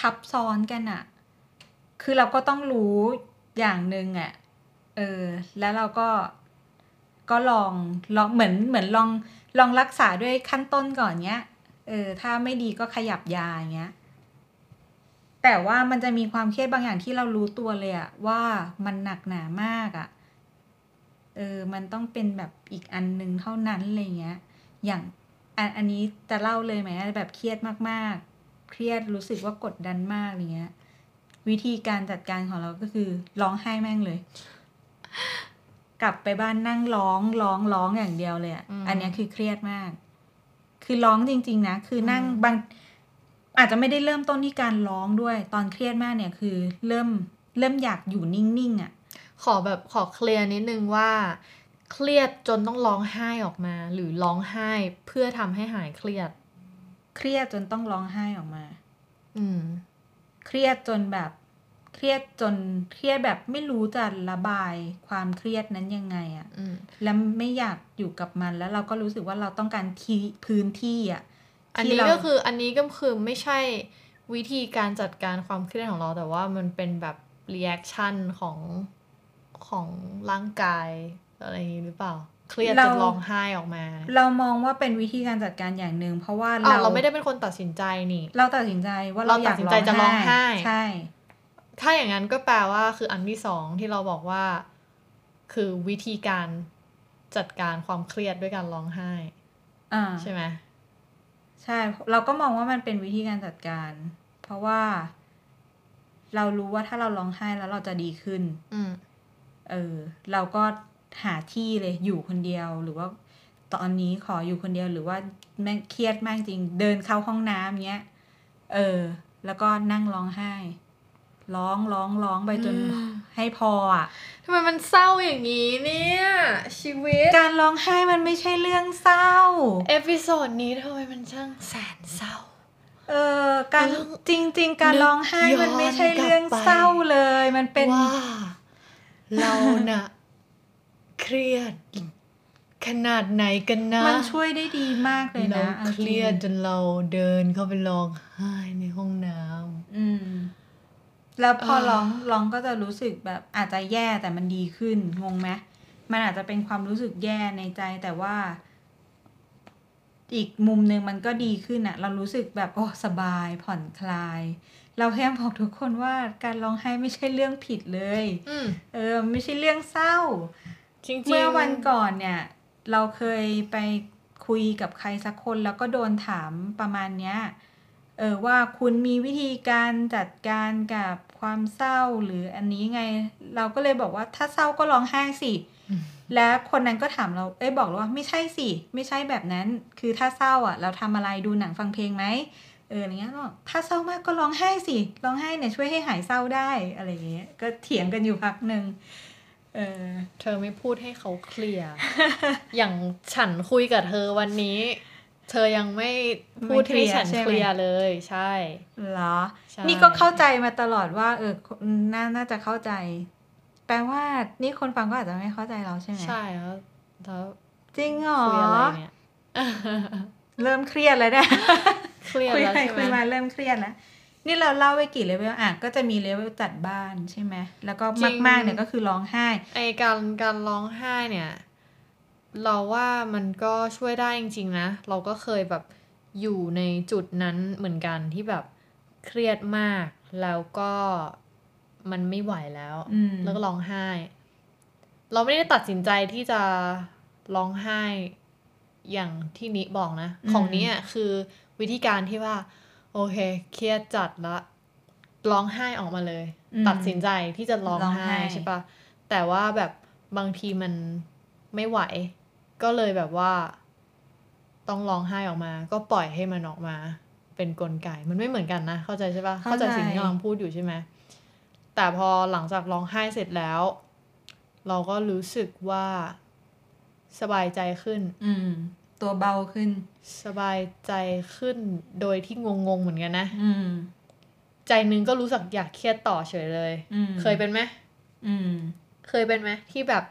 ทับซ้อนกันคือเราก็ต้องรู้อย่างนึงแล้วเราก็ลองเหมือนลองรักษาด้วยขั้นต้นก่อนเนี้ยถ้าไม่ดีก็ขยับยาอย่างเงี้ยแต่ว่ามันจะมีความเครียดบางอย่างที่เรารู้ตัวเลยว่ามันหนักหนามากมันต้องเป็นแบบอีกอันนึงเท่านั้นอะไรเงี้ยอย่างอันนี้จะเล่าเลยไหมแบบเครียดมากๆเครียดรู้สึกว่ากดดันมากอะไรเงี้ยวิธีการจัดการของเราก็คือร้องไห้แม่งเลยกลับไปบ้านนั่งร้องอย่างเดียวเลยอันนี้คือเครียดมากคือร้องจริงๆนะคือนั่งบางอาจจะไม่ได้เริ่มต้นที่การร้องด้วยตอนเครียดมากเนี่ยคือเริ่มอยากอยู่นิ่งๆขอเคลียร์นิดนึงว่าเครียดจนต้องร้องไห้ออกมาหรือร้องไห้เพื่อทำให้หายเครียดเครียดจนต้องร้องไห้ออกมาเครียดจนแบบ เครียดจนเครียดแบบไม่รู้จะระบายความเครียดนั้นยังไงอ่ะแล้วไม่อยากอยู่กับมันแล้วเราก็รู้สึกว่าเราต้องการที่พื้นที่อ่ะอันนี้ก็คือไม่ใช่วิธีการจัดการความเครียดของเราแต่ว่ามันเป็นแบบรีแอคชั่นของร่างกายอะไรอย่างนี้หรือเปล่าเครียดจนร้องไห้ออกมาเรามองว่าเป็นวิธีการจัดการอย่างหนึ่งเพราะว่าเราไม่ได้เป็นคนตัดสินใจนี่เราตัดสินใจว่าเราอยากร้องไห้ใช่ถ้าอย่างนั้นก็แปลว่าคืออันที่สองที่เราบอกว่าคือวิธีการจัดการความเครียดด้วยการร้องไห้ใช่ไหมใช่เราก็มองว่ามันเป็นวิธีการจัดการเพราะว่าเรารู้ว่าถ้าเราร้องไห้แล้วเราจะดีขึ้นเราก็หาที่เลยอยู่คนเดียวหรือว่าตอนนี้ขออยู่คนเดียวหรือว่าแม่เครียดมากจริงเดินเข้าห้องน้ำเงี้ยแล้วก็นั่งร้องไห้ร้องไปจนให้พออ่ะทำไมมันเศร้าอย่างนี้เนี่ยชีวิตการร้องไห้มันไม่ใช่เรื่องเศร้าเอพิโซดนี้ทำไมมันช่างแสนเศร้าการจริงๆการร้องไห้มันไม่ใช่เรื่องเศร้าเลยมันเป็นว่าเราน่ะเครียดขนาดไหนกันนะมันช่วยได้ดีมากเลยนะเราเครียดจนเราเดินเข้าไปร้องไห้ในห้องน้ำแล้วพอร้องก็จะรู้สึกแบบอาจจะแย่แต่มันดีขึ้นงงไหมมันอาจจะเป็นความรู้สึกแย่ในใจแต่ว่าอีกมุมนึงมันก็ดีขึ้นอ่ะเรารู้สึกแบบโอ้สบายผ่อนคลายเราแค่บอกทุกคนว่าการร้องไห้ไม่ใช่เรื่องผิดเลยไม่ใช่เรื่องเศร้าจริงๆเมื่อวันก่อนเนี่ยเราเคยไปคุยกับใครสักคนแล้วก็โดนถามประมาณเนี้ยว่าคุณมีวิธีการจัดการกับความเศร้าหรืออันนี้ไงเราก็เลยบอกว่าถ้าเศร้าก็ร้องไห้สิและคนนั้นก็ถามเราบอกเราว่าไม่ใช่สิไม่ใช่แบบนั้นคือถ้าเศร้าอ่ะเราทำอะไรดูหนังฟังเพลงไหมอะไรเงี้ยก็ถ้าเศร้ามากก็ร้องไห้สิร้องไห้เนี่ยช่วยให้หายเศร้าได้อะไรอย่างเงี้ยก็เถียงกันอยู่พักนึงเธอไม่พูดให้เขาเคลียร์ อย่างฉันคุยกับเธอวันนี้เธอยังไม่พูดให้ฉันเคลียร์เลยใช่เหรอนี่ก็เข้าใจมาตลอดว่าน่าจะเข้าใจแปลว่านี่คนฟังก็อาจจะไม่เข้าใจเราใช่ไหมใช่แล้วจริงเหรอคุยอะไรเนี่ย เริ่มเครียดเลยเนี่ย เครียดแล้วใช่ไหมคุยมาเริ่มเครียดแล้วนี่เราเล่าไปกี่เลเวลอ่ะก็จะมีเลเวลจัดบ้านใช่ไหมแล้วก็มากๆเนี่ยก็คือร้องไห้ไอการร้องไห้เนี่ยเราว่ามันก็ช่วยได้จริงๆนะเราก็เคยแบบอยู่ในจุดนั้นเหมือนกันที่แบบเครียดมากแล้วก็มันไม่ไหวแล้วแล้วก็ร้องไห้เราไม่ได้ตัดสินใจที่จะร้องไห้อย่างที่นิบอกนะของนี้อ่ะคือวิธีการที่ว่าโอเคเครียดจัดละร้องไห้ออกมาเลยตัดสินใจที่จะร้องไห้ใช่ปะแต่ว่าแบบบางทีมันไม่ไหวก็เลยแบบว่าต้องร้องไห้ออกมาก็ปล่อยให้มันออกมาเป็นกลไกมันไม่เหมือนกันนะเข้าใจใช่ปะเข้าใจสิ่งที่กำลังพูดอยู่ใช่ไหมแต่พอหลังจากร้องไห้เสร็จแล้วเราก็รู้สึกว่าสบายใจขึ้นตัวเบาขึ้นสบายใจขึ้นโดยที่งงๆเหมือนกันนะใจนึงก็รู้สึกอยากเครียดต่อเฉยเลยเคยเป็นไหมเคยเป็นไหมที่แบบ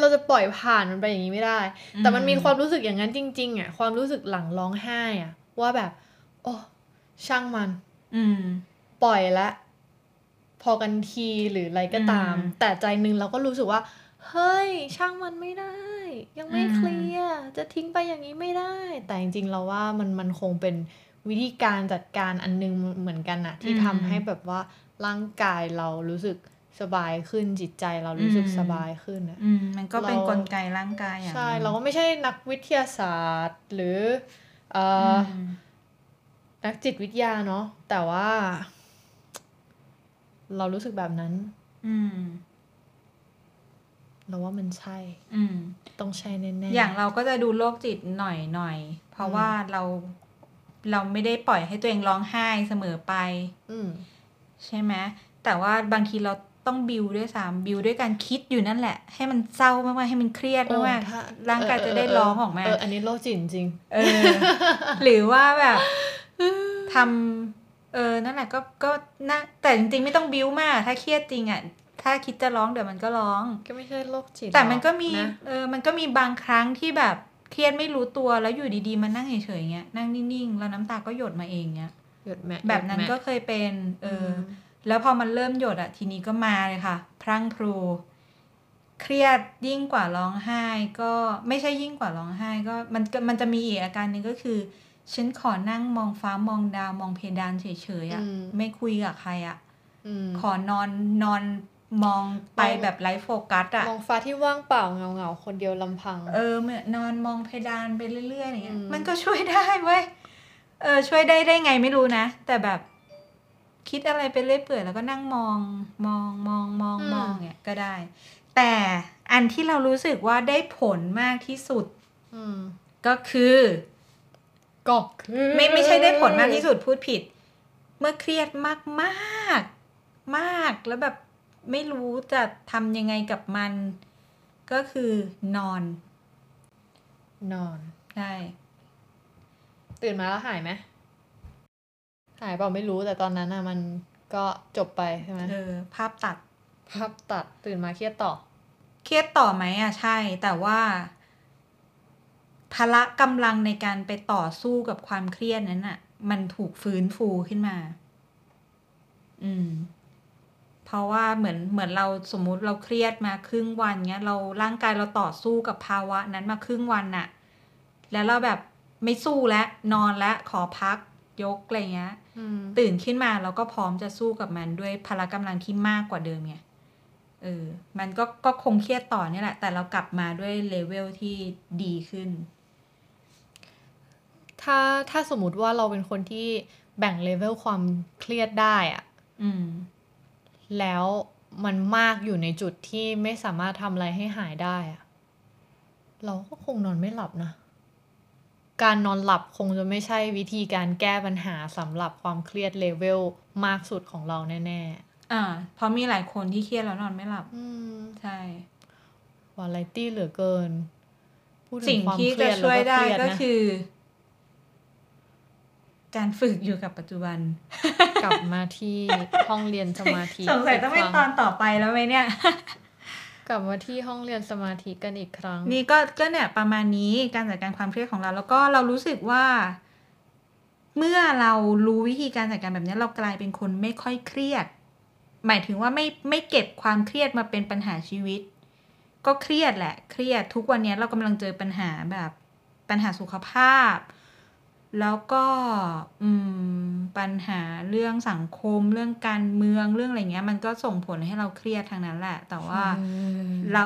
เราจะปล่อยผ่านมันไปอย่างนี้ไม่ได้แต่มันมีความรู้สึกอย่างนั้นจริงๆอ่ะความรู้สึกหลังร้องไห้อ่ะว่าแบบโอ้ช่างมันปล่อยละพอกันทีหรืออะไรก็ตามแต่ใจนึงเราก็รู้สึกว่าเฮ้ยช่างมันไม่ได้ยังไม่เคลียร์จะทิ้งไปอย่างนี้ไม่ได้แต่จริงๆเราว่ามันคงเป็นวิธีการจัดการอันนึงเหมือนกันน่ะที่ทำให้แบบว่าร่างกายเรารู้สึกสบายขึ้นจิตใจเรารู้สึกสบายขึ้นนะมันก็เป็นกลไกร่างกายอย่างใช่เราก็ไม่ใช่นักวิทยาศาสตร์หรือนักจิตวิทยาเนาะแต่ว่าเรารู้สึกแบบนั้นเราว่ามันใช่ต้องใช่แน่ๆอย่างเราก็จะดูโรคจิตหน่อยๆเพราะว่าเราไม่ได้ปล่อยให้ตัวเองร้องไห้เสมอไปใช่ไหมแต่ว่าบางทีเราต้องบิวด้วยบิวด้วยการคิดอยู่นั่นแหละให้มันเศร้ามากๆให้มันเครียดมากๆร่างกายจะได้ร้องออกมาอันนี้โรคจิตจริงหรือว่าแบบทำ นั่นแหละก็น่าแต่จริงๆไม่ต้องบิ้วมากถ้าเครียดจริงอ่ะถ้าคิดจะร้องเดี๋ยวมันก็ร้องก็ไม่ใช่โรคจิตแต่มันก็มีนะมันก็มีบางครั้งที่แบบเครียดไม่รู้ตัวแล้วอยู่ดีๆมันนั่งเฉยๆเงี้ยนั่งนิ่งๆแล้วน้ำตาก็หยดมาเองเงี้ยแบบนั้นก็เคยเป็นแล้วพอมันเริ่มหยดอ่ะทีนี้ก็มาเลยค่ะพรั่งพรูเครียดยิ่งกว่าร้องไห้ก็ไม่ใช่ยิ่งกว่าร้องไห้ก็มันจะมีอีกอาการนึงก็คือฉันขอนั่งมองฟ้ามองดาวมองเพดานเฉยๆอ่ะไม่คุยกับใครอ่ะขอนอนมองไปแบบไร้โฟกัสอ่ะมองฟ้าที่ว่างเปล่าเงาๆคนเดียวลำพังเหมือนนอนมองเพดานไปเรื่อยๆอย่างเงี้ยมันก็ช่วยได้เว้ยช่วยได้ไงไม่รู้นะแต่แบบคิดอะไรไปเรื่อยเปื่อยแล้วก็นั่งมองเนี่ยก็ได้แต่อันที่เรารู้สึกว่าได้ผลมากที่สุดก็คือไม่ใช่ได้ผลมากที่สุดพูดผิดเมื่อเครียดมากแล้วแบบไม่รู้จะทำยังไงกับมันก็คือนอนได้ตื่นมาแล้วหายไหมหายเปล่าไม่รู้แต่ตอนนั้นน่ะมันก็จบไปใช่ไหมภาพตัดตื่นมาเครียดต่อไหมอ่ะใช่แต่ว่าพละกำลังในการไปต่อสู้กับความเครียดนั้นน่ะมันถูกฟื้นฟูขึ้นมาเพราะว่าเหมือนเราสมมุติเราเครียดมาครึ่งวันเงี้ยเราร่างกายเราต่อสู้กับภาวะนั้นมาครึ่งวันน่ะแล้วเราแบบไม่สู้แล้วนอนแล้วขอพักยกอะไรเงี้ยตื่นขึ้นมาเราก็พร้อมจะสู้กับมันด้วยพละกำลังที่มากกว่าเดิมไงมันก็คงเครียดต่อนี่แหละแต่เรากลับมาด้วยเลเวลที่ดีขึ้นถ้าสมมุติว่าเราเป็นคนที่แบ่งเลเวลความเครียดได้อ่ะแล้วมันมากอยู่ในจุดที่ไม่สามารถทำอะไรให้หายได้อ่ะเราก็คงนอนไม่หลับนะการนอนหลับคงจะไม่ใช่วิธีการแก้ปัญหาสำหรับความเครียดเลเวลมากสุดของเราแน่ๆเพราะมีหลายคนที่เครียดแล้วนอนไม่หลับใช่วาไรตี้เหลือเกินสิ่งที่จะช่วยได้ก็คือการฝึกอยู่กับปัจจุบันกลับมาที่ห้องเรียนสมาธิสงสัยต้องเป็นตอนต่อไปแล้วไหมเนี่ยกลับมาที่ห้องเรียนสมาธิกันอีกครั้งนี่ก็เนี่ยประมาณนี้การจัดการความเครียดของเราแล้วก็เรารู้สึกว่าเมื่อเรารู้วิธีการจัดการแบบนี้เรากลายเป็นคนไม่ค่อยเครียดหมายถึงว่าไม่เก็บความเครียดมาเป็นปัญหาชีวิตก็เครียดแหละเครียดทุกวันนี้เรากำลังเจอปัญหาแบบปัญหาสุขภาพแล้วก็ปัญหาเรื่องสังคมเรื่องการเมืองเรื่องอะไรเงี้ยมันก็ส่งผลให้เราเครียดทางนั้นแหละแต่ว่าเรา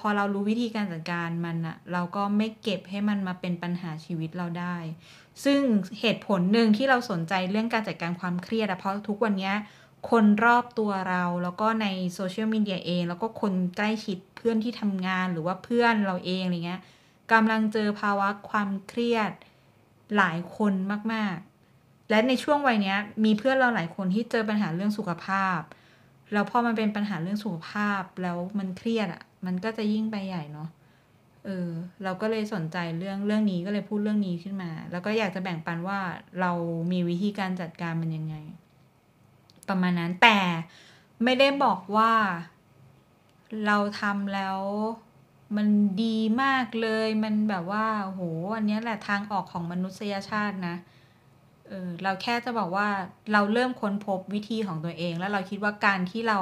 พอเรารู้วิธีการจัดการมันอะเราก็ไม่เก็บให้มันมาเป็นปัญหาชีวิตเราได้ซึ่งเหตุผลหนึ่งที่เราสนใจเรื่องการจัดการความเครียดเพราะทุกวันนี้คนรอบตัวเราแล้วก็ในโซเชียลมีเดียเองแล้วก็คนใกล้ชิดเพื่อนที่ทำงานหรือว่าเพื่อนเราเองอะไรเงี้ยกำลังเจอภาวะความเครียดหลายคนมากๆและในช่วงวัยเนี้ยมีเพื่อนเราหลายคนที่เจอปัญหาเรื่องสุขภาพแล้วพอมันเป็นปัญหาเรื่องสุขภาพแล้วมันเครียดอ่ะมันก็จะยิ่งไปใหญ่เนาะเราก็เลยสนใจเรื่องนี้ก็เลยพูดเรื่องนี้ขึ้นมาแล้วก็อยากจะแบ่งปันว่าเรามีวิธีการจัดการมันยังไงประมาณนั้นแต่ไม่ได้บอกว่าเราทำแล้วมันดีมากเลยมันแบบว่าโหอันนี้แหละทางออกของมนุษยชาตินะเราแค่จะบอกว่าเราเริ่มค้นพบวิธีของตัวเองแล้วเราคิดว่าการที่เรา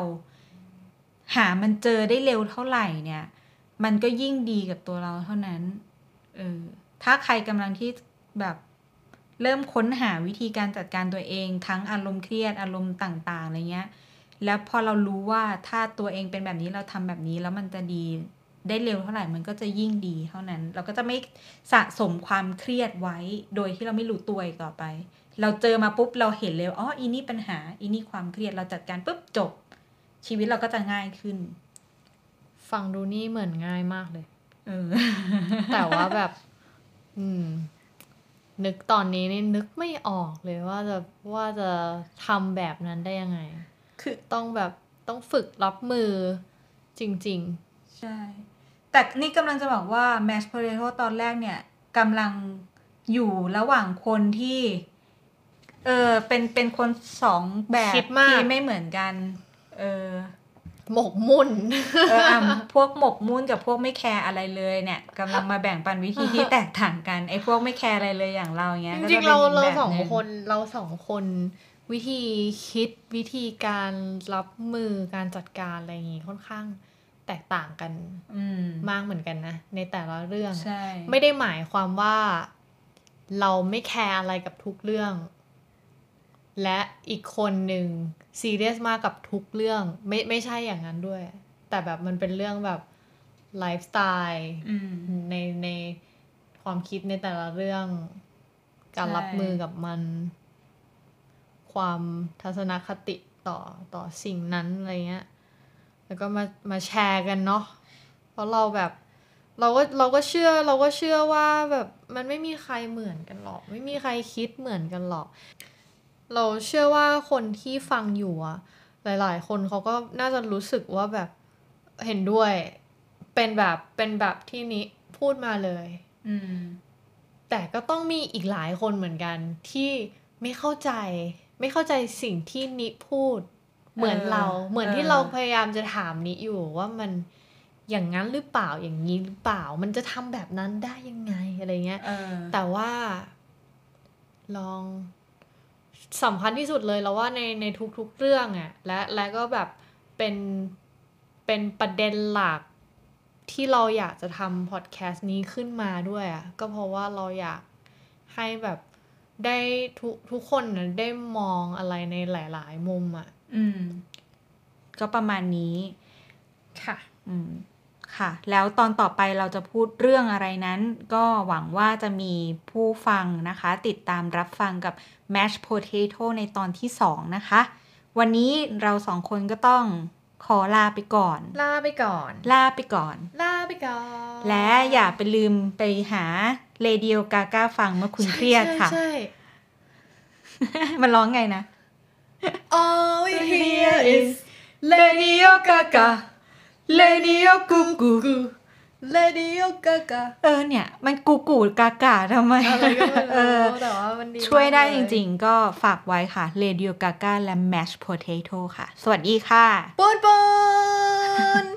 หามันเจอได้เร็วเท่าไหร่เนี่ยมันก็ยิ่งดีกับตัวเราเท่านั้นถ้าใครกำลังที่แบบเริ่มค้นหาวิธีการจัดการตัวเองทั้งอารมณ์เครียดอารมณ์ต่างๆอะไรเงี้ยแล้วพอเรารู้ว่าถ้าตัวเองเป็นแบบนี้เราทำแบบนี้แล้วมันจะดีได้เร็วเท่าไหร่มันก็จะยิ่งดีเท่านั้นเราก็จะไม่สะสมความเครียดไว้โดยที่เราไม่รู้ตัวอีกต่อไปเราเจอมาปุ๊บเราเห็นเลยอ๋ออีนี่ปัญหาอีนี่ความเครียดเราจัดการปุ๊บจบชีวิตเราก็จะง่ายขึ้นฟังดูนี่เหมือนง่ายมากเลยแต่ว่าแบบนึกตอนนี้นี่นึกไม่ออกเลยว่าจะทำแบบนั้นได้ยังไงคือต้องฝึกรับมือจริงๆใช่แต่นี่กำลังจะบอกว่า Mashed Potato ตอนแรกเนี่ยกำลังอยู่ระหว่างคนที่ เป็นคนสองแบบที่ไม่เหมือนกันหมกมุ่นพวกหมกมุ่นกับพวกไม่แคร์อะไรเลยเนี่ยกำลังมาแบ่งปันวิธีที่แตกต่างกันไอ้พวกไม่แคร์อะไรเลยอย่างเราเงี้ยจริงๆเราสองคนวิธีคิดวิธีการรับมือการจัดการอะไรอย่างงี้ค่อนข้างแตกต่างกันมากเหมือนกันนะในแต่ละเรื่องไม่ได้หมายความว่าเราไม่แคร์อะไรกับทุกเรื่องและอีกคนหนึ่งซีเรียสมากกับทุกเรื่องไม่ใช่อย่างนั้นด้วยแต่แบบมันเป็นเรื่องแบบไลฟ์สไตล์ในความคิดในแต่ละเรื่องการรับมือกับมันความทัศนคติต่อสิ่งนั้นอะไรเงี้ยแล้วก็มาแชร์กันเนาะเพราะเราแบบเราก็เชื่อว่าแบบมันไม่มีใครเหมือนกันหรอกไม่มีใครคิดเหมือนกันหรอกเราเชื่อว่าคนที่ฟังอยู่อะหลายๆคนเขาก็น่าจะรู้สึกว่าแบบเห็นด้วยเป็นแบบที่นี้พูดมาเลยแต่ก็ต้องมีอีกหลายคนเหมือนกันที่ไม่เข้าใจสิ่งที่นิพูดเหมือนเราเหมือนที่เราพยายามจะถามนิอยู่ว่ามันอย่างนั้นหรือเปล่าอย่างนี้หรือเปล่ามันจะทำแบบนั้นได้ยังไงอะไรเงี้ยแต่ว่าลองสำคัญที่สุดเลยแล้วว่าในทุกๆเรื่องอะและก็แบบเป็นประเด็นหลักที่เราอยากจะทำพอดแคสต์นี้ขึ้นมาด้วยอะก็เพราะว่าเราอยากให้แบบได้ทุกคนนะได้มองอะไรในหลายๆมุมอะก็ประมาณนี้ค่ะค่ะแล้วตอนต่อไปเราจะพูดเรื่องอะไรนั้นก็หวังว่าจะมีผู้ฟังนะคะติดตามรับฟังกับ Mashed Potato ในตอนที่2นะคะวันนี้เรา2คนก็ต้องขอลาไปก่อนและอย่าไปลืมไปหาเลดี้กาก้าฟังเมื่อคุณเครียดค่ะใช่ๆมันร้องไงนะ All we hear is Lady Gaga Lady Gaga Lady Gaga เนี่ยมันกูกูกากาทำไมแต่ว่ามันดีช่วยได้จริงๆก็ฝากไว้ค่ะ Lady Gaga และ Mashed Potato ค่ะสวัสดีค่ะปูน